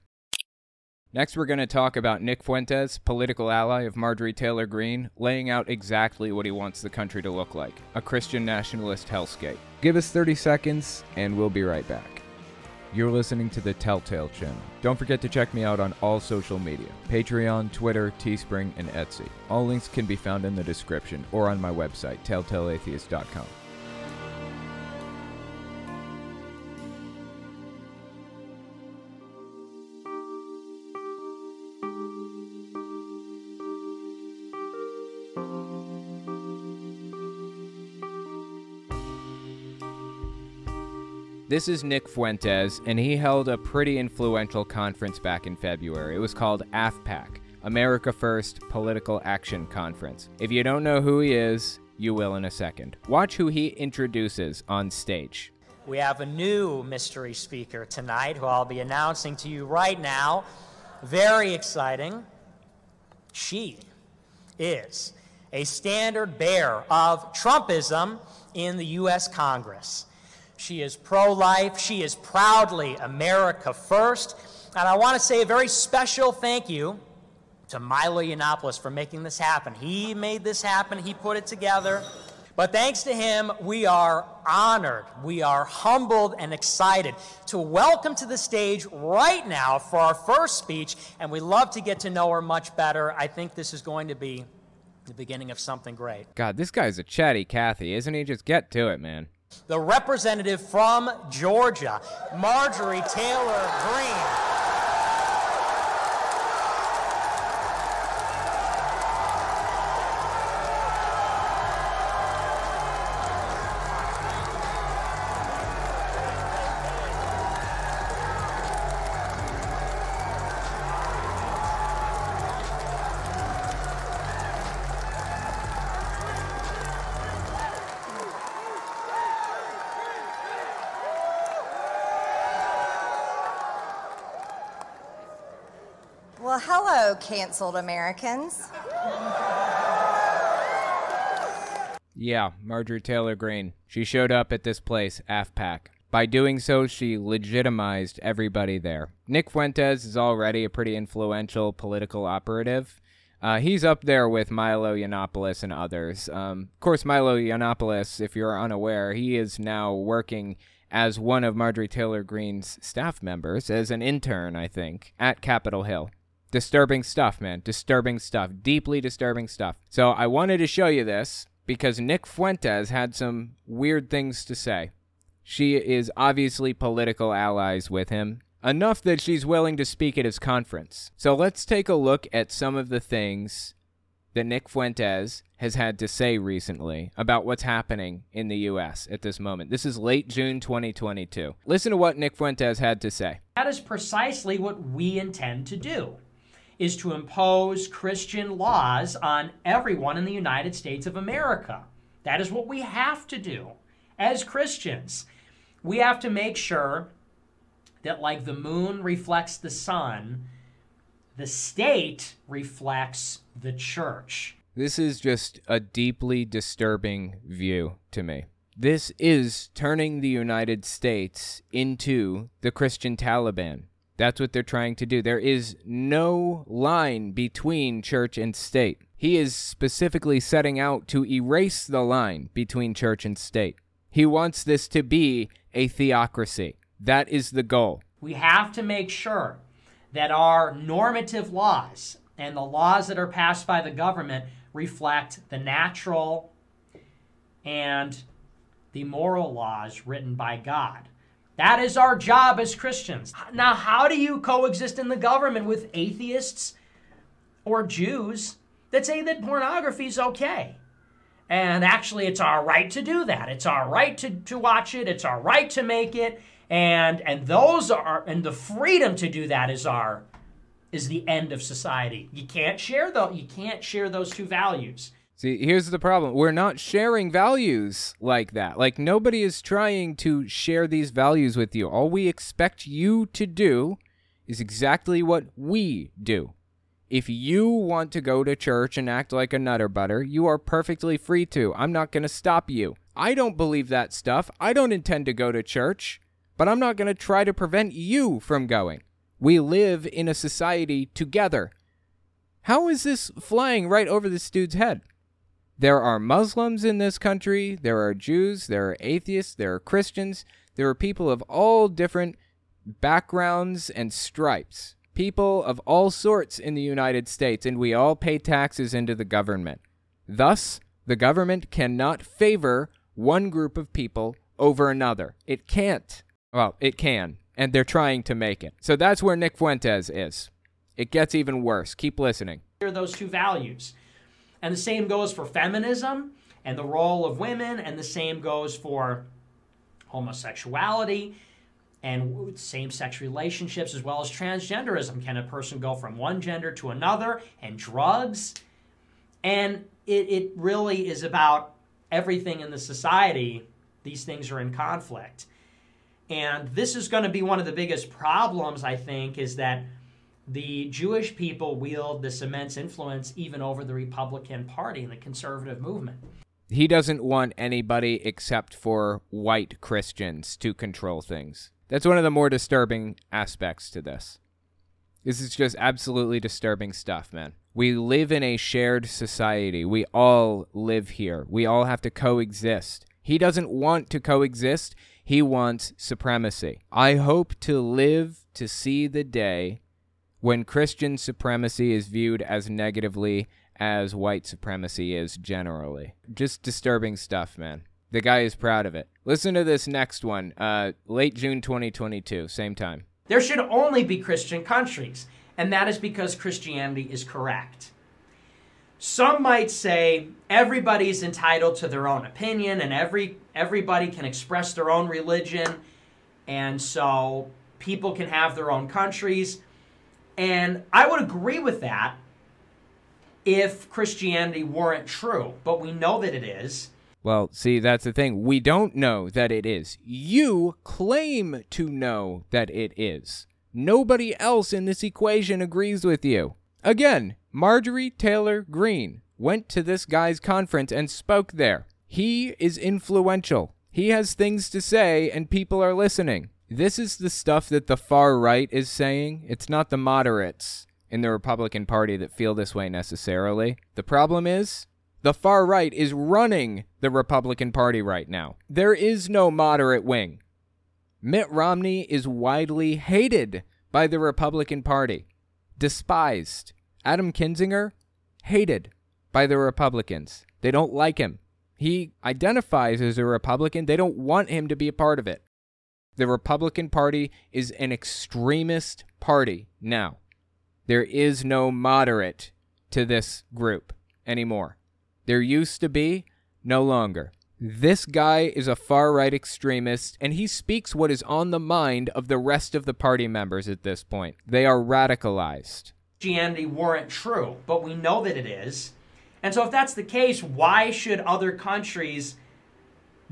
Next, we're going to talk about Nick Fuentes, political ally of Marjorie Taylor Greene, laying out exactly what he wants the country to look like, a Christian nationalist hellscape. Give us thirty seconds, and we'll be right back. You're listening to the Telltale Channel. Don't forget to check me out on all social media, Patreon, Twitter, Teespring, and Etsy. All links can be found in the description or on my website, Telltale Atheist dot com. This is Nick Fuentes, and he held a pretty influential conference back in February. It was called AFPAC, America First Political Action Conference. If you don't know who he is, you will in a second. Watch who he introduces on stage. We have a new mystery speaker tonight who I'll be announcing to you right now. Very exciting. She is a standard bearer of Trumpism in the U S Congress. She is pro-life. She is proudly America first. And I want to say a very special thank you to Milo Yiannopoulos for making this happen. He made this happen. He put it together. But thanks to him, we are honored, we are humbled and excited to welcome to the stage right now for our first speech, and we love to get to know her much better. I think this is going to be the beginning of something great. God, this guy's a chatty Cathy, isn't he? Just get to it, man. The representative from Georgia, Marjorie Taylor Greene. Well, hello, canceled Americans. Yeah, Marjorie Taylor Greene. She showed up at this place, AFPAC. By doing so, she legitimized everybody there. Nick Fuentes is already a pretty influential political operative. Uh, he's up there with Milo Yiannopoulos and others. Um, of course, Milo Yiannopoulos, if you're unaware, he is now working as one of Marjorie Taylor Greene's staff members, as an intern, I think, at Capitol Hill. Disturbing stuff, man. Disturbing stuff. Deeply disturbing stuff. So I wanted to show you this because Nick Fuentes had some weird things to say. She is obviously political allies with him, enough that she's willing to speak at his conference. So let's take a look at some of the things that Nick Fuentes has had to say recently about what's happening in the U S at this moment. This is late June twenty twenty-two. Listen to what Nick Fuentes had to say. That is precisely what we intend to do, is to impose Christian laws on everyone in the United States of America. That is what we have to do as Christians. We have to make sure that, like the moon reflects the sun, the state reflects the church. This is just a deeply disturbing view to me. This is turning the United States into the Christian Taliban. That's what they're trying to do. There is no line between church and state. He is specifically setting out to erase the line between church and state. He wants this to be a theocracy. That is the goal. We have to make sure that our normative laws and the laws that are passed by the government reflect the natural and the moral laws written by God. That is our job as Christians. Now, how do you coexist in the government with atheists or Jews that say that pornography is okay? And actually, it's our right to do that. It's our right to, to watch it. It's our right to make it. And and those are and the freedom to do that is our is the end of society. You can't share though you can't share those two values. See, here's the problem. We're not sharing values like that. Like, nobody is trying to share these values with you. All we expect you to do is exactly what we do. If you want to go to church and act like a nutter butter, you are perfectly free to. I'm not going to stop you. I don't believe that stuff. I don't intend to go to church. But I'm not going to try to prevent you from going. We live in a society together. How is this flying right over this dude's head? There are Muslims in this country. There are Jews. There are atheists. There are Christians. There are people of all different backgrounds and stripes. People of all sorts in the United States, and we all pay taxes into the government. Thus, the government cannot favor one group of people over another. It can't. Well, it can, and they're trying to make it. So that's where Nick Fuentes is. It gets even worse. Keep listening. Here are those two values. And the same goes for feminism and the role of women, and the same goes for homosexuality and same-sex relationships, as well as transgenderism. Can a person go from one gender to another? And drugs. And it, it really is about everything in the society. These things are in conflict. And this is going to be one of the biggest problems, I think, is that the Jewish people wield this immense influence even over the Republican Party and the conservative movement. He doesn't want anybody except for white Christians to control things. That's one of the more disturbing aspects to this. This is just absolutely disturbing stuff, man. We live in a shared society. We all live here. We all have to coexist. He doesn't want to coexist. He wants supremacy. I hope to live to see the day when Christian supremacy is viewed as negatively as white supremacy is generally. Just disturbing stuff, man. The guy is proud of it. Listen to this next one. Uh, late June twenty twenty-two, same time. There should only be Christian countries, and that is because Christianity is correct. Some might say everybody's entitled to their own opinion and every everybody can express their own religion, and so people can have their own countries. And I would agree with that if Christianity weren't true, but we know that it is. Well, see, that's the thing. We don't know that it is. You claim to know that it is. Nobody else in this equation agrees with you. Again, Marjorie Taylor Greene went to this guy's conference and spoke there. He is influential. He has things to say, and people are listening. This is the stuff that the far right is saying. It's not the moderates in the Republican Party that feel this way necessarily. The problem is, the far right is running the Republican Party right now. There is no moderate wing. Mitt Romney is widely hated by the Republican Party, despised. Adam Kinzinger, hated by the Republicans. They don't like him. He identifies as a Republican. They don't want him to be a part of it. The Republican Party is an extremist party now. There is no moderate to this group anymore. There used to be, no longer. This guy is a far-right extremist, and he speaks what is on the mind of the rest of the party members at this point. They are radicalized. Christianity weren't true, but we know that it is. And so if that's the case, why should other countries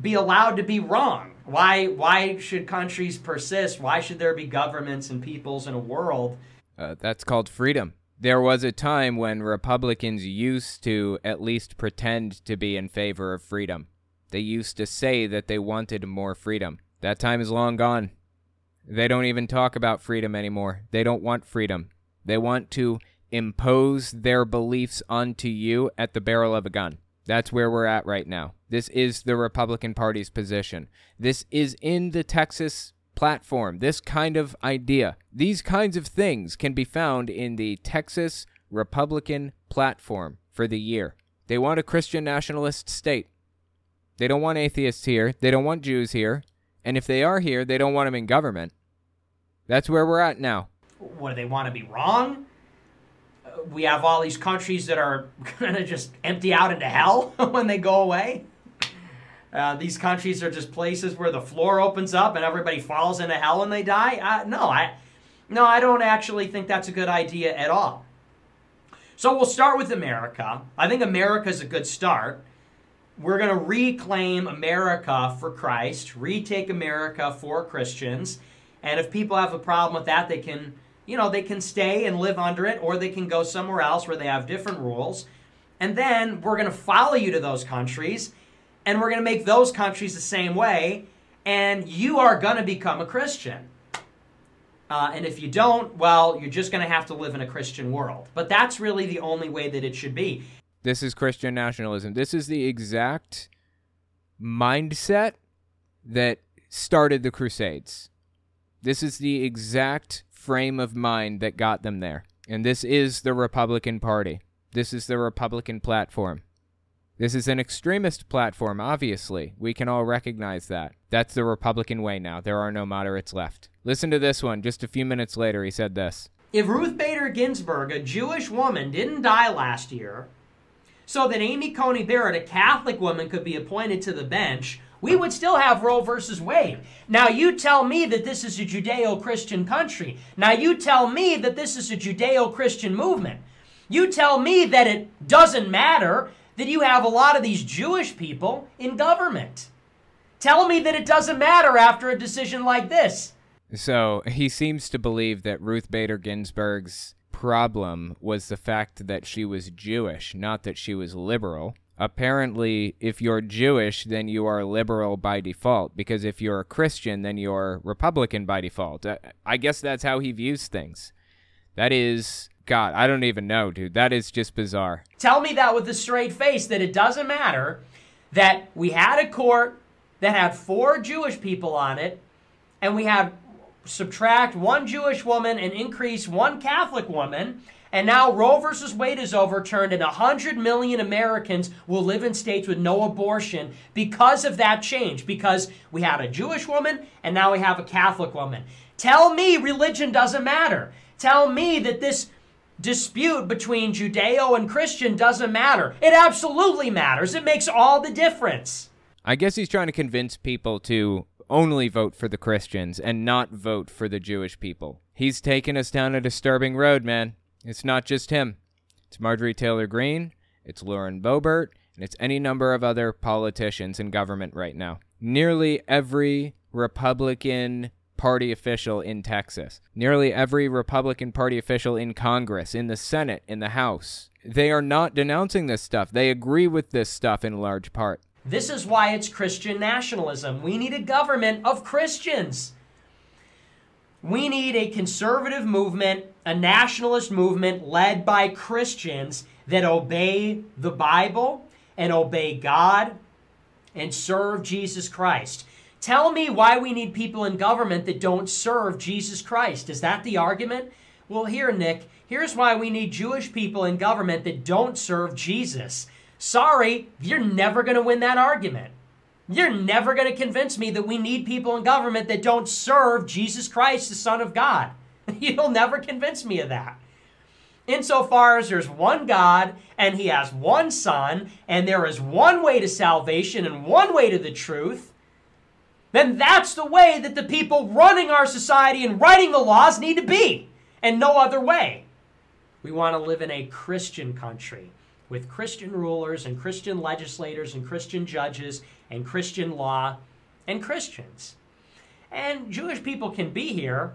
be allowed to be wrong? Why, why should countries persist? Why should there be governments and peoples in a world? Uh, that's called freedom. There was a time when Republicans used to at least pretend to be in favor of freedom. They used to say that they wanted more freedom. That time is long gone. They don't even talk about freedom anymore. They don't want freedom. They want to impose their beliefs onto you at the barrel of a gun. That's where we're at right now. This is the Republican Party's position. This is in the Texas platform, this kind of idea. These kinds of things can be found in the Texas Republican platform for the year. They want a Christian nationalist state. They don't want atheists here. They don't want Jews here. And if they are here, they don't want them in government. That's where we're at now. What, do they want to be wrong? We have all these countries that are going to just empty out into hell when they go away. Uh, these countries are just places where the floor opens up and everybody falls into hell and they die? Uh, no, I, no, I don't actually think that's a good idea at all. So we'll start with America. I think America's a good start. We're going to reclaim America for Christ, retake America for Christians, and if people have a problem with that, they can, you know, they can stay and live under it, or they can go somewhere else where they have different rules. And then we're going to follow you to those countries. And we're going to make those countries the same way, and you are going to become a Christian. Uh, and if you don't, well, you're just going to have to live in a Christian world. But that's really the only way that it should be. This is Christian nationalism. This is the exact mindset that started the Crusades. This is the exact frame of mind that got them there. And this is the Republican Party. This is the Republican platform. This is an extremist platform, obviously. We can all recognize that. That's the Republican way now. There are no moderates left. Listen to this one. Just a few minutes later, he said this. If Ruth Bader Ginsburg, a Jewish woman, didn't die last year, so that Amy Coney Barrett, a Catholic woman, could be appointed to the bench, we would still have Roe versus Wade. Now you tell me that this is a Judeo-Christian country. Now you tell me that this is a Judeo-Christian movement. You tell me that it doesn't matter that you have a lot of these Jewish people in government. Tell me that it doesn't matter after a decision like this. So he seems to believe that Ruth Bader Ginsburg's problem was the fact that she was Jewish, not that she was liberal. Apparently, if you're Jewish, then you are liberal by default, because if you're a Christian, then you're Republican by default. I guess that's how he views things. That is God, I don't even know, dude. That is just bizarre. Tell me that with a straight face, that it doesn't matter that we had a court that had four Jewish people on it, and we had subtract one Jewish woman and increase one Catholic woman, and now Roe versus Wade is overturned and one hundred million Americans will live in states with no abortion because of that change, because we had a Jewish woman and now we have a Catholic woman. Tell me religion doesn't matter. Tell me that this dispute between Judeo and Christian doesn't matter. It absolutely matters. It makes all the difference. I guess he's trying to convince people to only vote for the Christians and not vote for the Jewish people. He's taken us down a disturbing road, man. It's not just him. It's Marjorie Taylor Greene, it's Lauren Boebert, and it's any number of other politicians in government right now. Nearly every Republican Party official in Texas, nearly every Republican Party official in Congress, in the Senate, in the House, they are not denouncing this stuff. They agree with this stuff in large part. This is why it's Christian nationalism. We need a government of Christians. We need a conservative movement, a nationalist movement led by Christians that obey the Bible and obey God and serve Jesus Christ. Tell me why we need people in government that don't serve Jesus Christ. Is that the argument? Well, here, Nick, here's why we need Jewish people in government that don't serve Jesus. Sorry, you're never going to win that argument. You're never going to convince me that we need people in government that don't serve Jesus Christ, the Son of God. You'll never convince me of that. Insofar as there's one God, and he has one Son, and there is one way to salvation and one way to the truth, then that's the way that the people running our society and writing the laws need to be, and no other way. We want to live in a Christian country, with Christian rulers and Christian legislators and Christian judges and Christian law and Christians. And Jewish people can be here,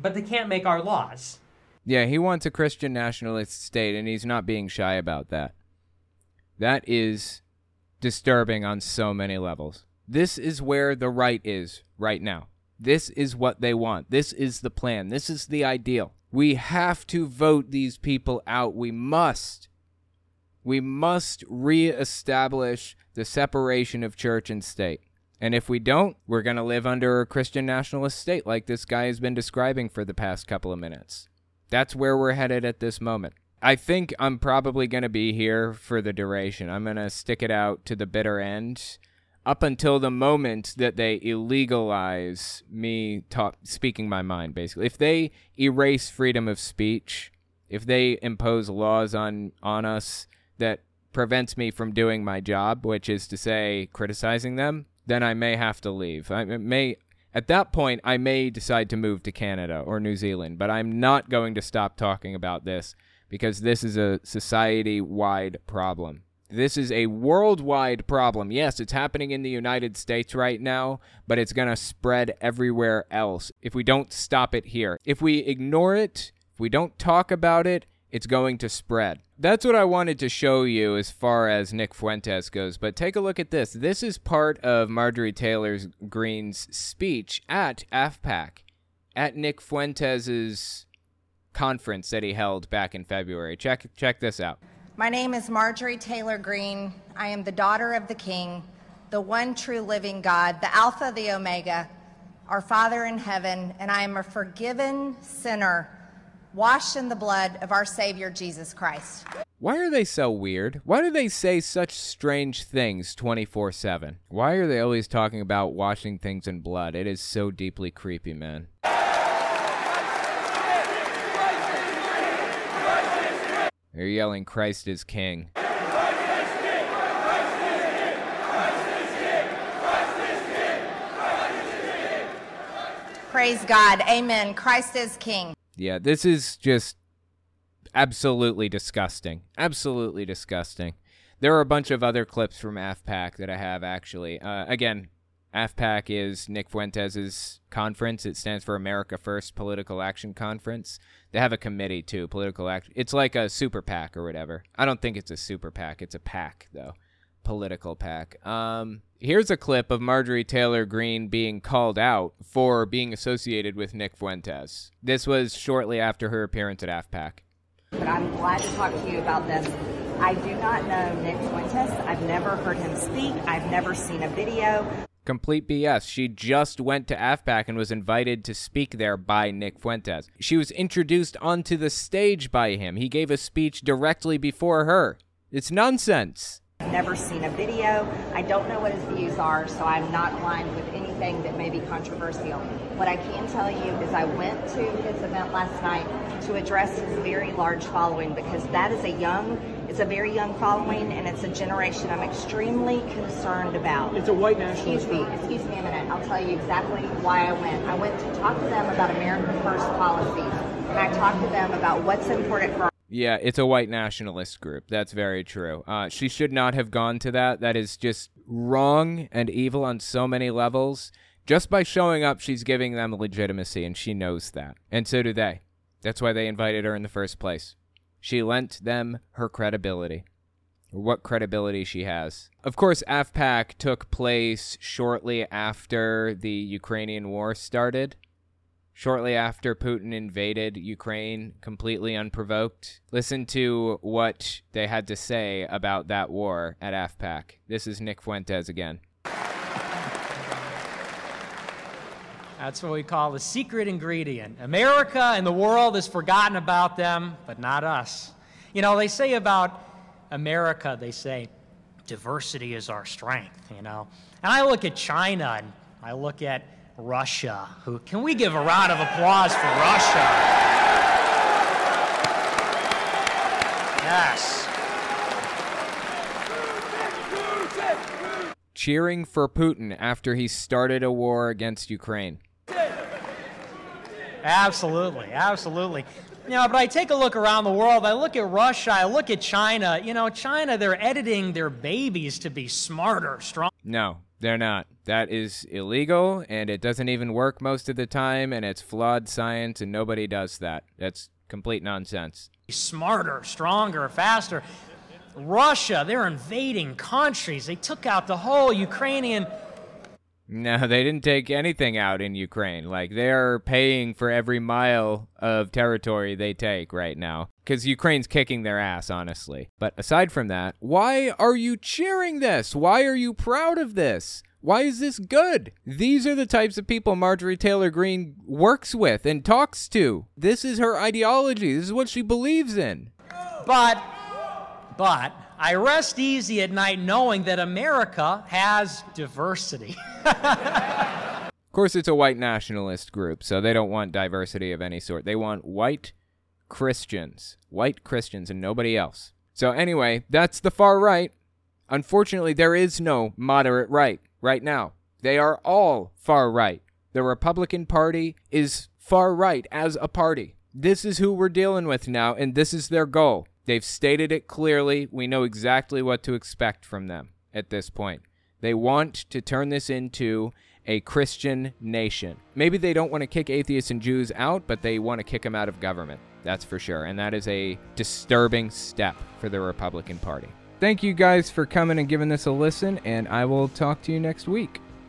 but they can't make our laws. Yeah, he wants a Christian nationalist state, and he's not being shy about that. That is disturbing on so many levels. This is where the right is right now. This is what they want. This is the plan. This is the ideal. We have to vote these people out. We must. We must reestablish the separation of church and state. And if we don't, we're going to live under a Christian nationalist state like this guy has been describing for the past couple of minutes. That's where we're headed at this moment. I think I'm probably going to be here for the duration. I'm going to stick it out to the bitter end up until the moment that they illegalize me talk, speaking my mind, basically. If they erase freedom of speech, if they impose laws on, on us that prevents me from doing my job, which is to say criticizing them, then I may have to leave. I may, at that point, I may decide to move to Canada or New Zealand, but I'm not going to stop talking about this because this is a society-wide problem. This is a worldwide problem. Yes, it's happening in the United States right now, but it's going to spread everywhere else if we don't stop it here. If we ignore it, if we don't talk about it, it's going to spread. That's what I wanted to show you as far as Nick Fuentes goes, but take a look at this. This is part of Marjorie Taylor Greene's speech at AFPAC, at Nick Fuentes' conference that he held back in February. Check, check this out. My name is Marjorie Taylor Greene. I am the daughter of the King, the one true living God, the Alpha, the Omega, our Father in heaven, and I am a forgiven sinner washed in the blood of our Savior, Jesus Christ. Why are they so weird? Why do they say such strange things twenty-four seven? Why are they always talking about washing things in blood? It is so deeply creepy, man. They're yelling, Christ is King. Praise God. Amen. Christ is King. Yeah, this is just absolutely disgusting. Absolutely disgusting. There are a bunch of other clips from AFPAC that I have, actually. Uh, again, AFPAC is Nick Fuentes' conference. It stands for America First Political Action Conference. They have a committee, too, political action. It's like a super PAC or whatever. I don't think it's a super PAC. It's a PAC, though. Political PAC. Um, here's a clip of Marjorie Taylor Greene being called out for being associated with Nick Fuentes. This was shortly after her appearance at AFPAC. But I'm glad to talk to you about this. I do not know Nick Fuentes. I've never heard him speak. I've never seen a video. Complete B S. She just went to F PAC and was invited to speak there by Nick Fuentes. She was introduced onto the stage by him. He gave a speech directly before her. It's nonsense. I've never seen a video. I don't know what his views are, so I'm not aligned with anything that may be controversial. What I can tell you is I went to his event last night to address his very large following, because that is a young, it's a very young following, and it's a generation I'm extremely concerned about. It's a white nationalist group. Excuse me, excuse me a minute. I'll tell you exactly why I went. I went to talk to them about America First policies, and I talked to them about what's important for. Yeah, it's a white nationalist group. That's very true. Uh, she should not have gone to that. That is just wrong and evil on so many levels. Just by showing up, she's giving them legitimacy, and she knows that. And so do they. That's why they invited her in the first place. She lent them her credibility, or what credibility she has. Of course, F PAC took place shortly after the Ukrainian war started. Shortly after Putin invaded Ukraine, completely unprovoked. Listen to what they had to say about that war at F PAC. This is Nick Fuentes again. That's what we call the secret ingredient. America and the world has forgotten about them, but not us. You know, they say about America, they say, diversity is our strength, you know. And I look at China and I look at Russia, who, can we give a round of applause for Russia? Yes. Cheering for Putin after he started a war against Ukraine. Absolutely, absolutely. You know, but I take a look around the world, I look at Russia, I look at China. You know, China, they're editing their babies to be smarter, stronger. No, they're not. That is illegal, and it doesn't even work most of the time, and it's flawed science, and nobody does that. That's complete nonsense. Smarter, stronger, faster. Russia, they're invading countries. They took out the whole Ukrainian... No, they didn't take anything out in Ukraine. Like, they're paying for every mile of territory they take right now. Because Ukraine's kicking their ass, honestly. But aside from that, why are you cheering this? Why are you proud of this? Why is this good? These are the types of people Marjorie Taylor Greene works with and talks to. This is her ideology. This is what she believes in. But... But I rest easy at night knowing that America has diversity. Of course, it's a white nationalist group, so they don't want diversity of any sort. They want white Christians, white Christians and nobody else. So anyway, that's the far right. Unfortunately, there is no moderate right right now. They are all far right. The Republican Party is far right as a party. This is who we're dealing with now, and this is their goal. They've stated it clearly. We know exactly what to expect from them at this point. They want to turn this into a Christian nation. Maybe they don't want to kick atheists and Jews out, but they want to kick them out of government. That's for sure. And that is a disturbing step for the Republican Party. Thank you guys for coming and giving this a listen, and I will talk to you next week.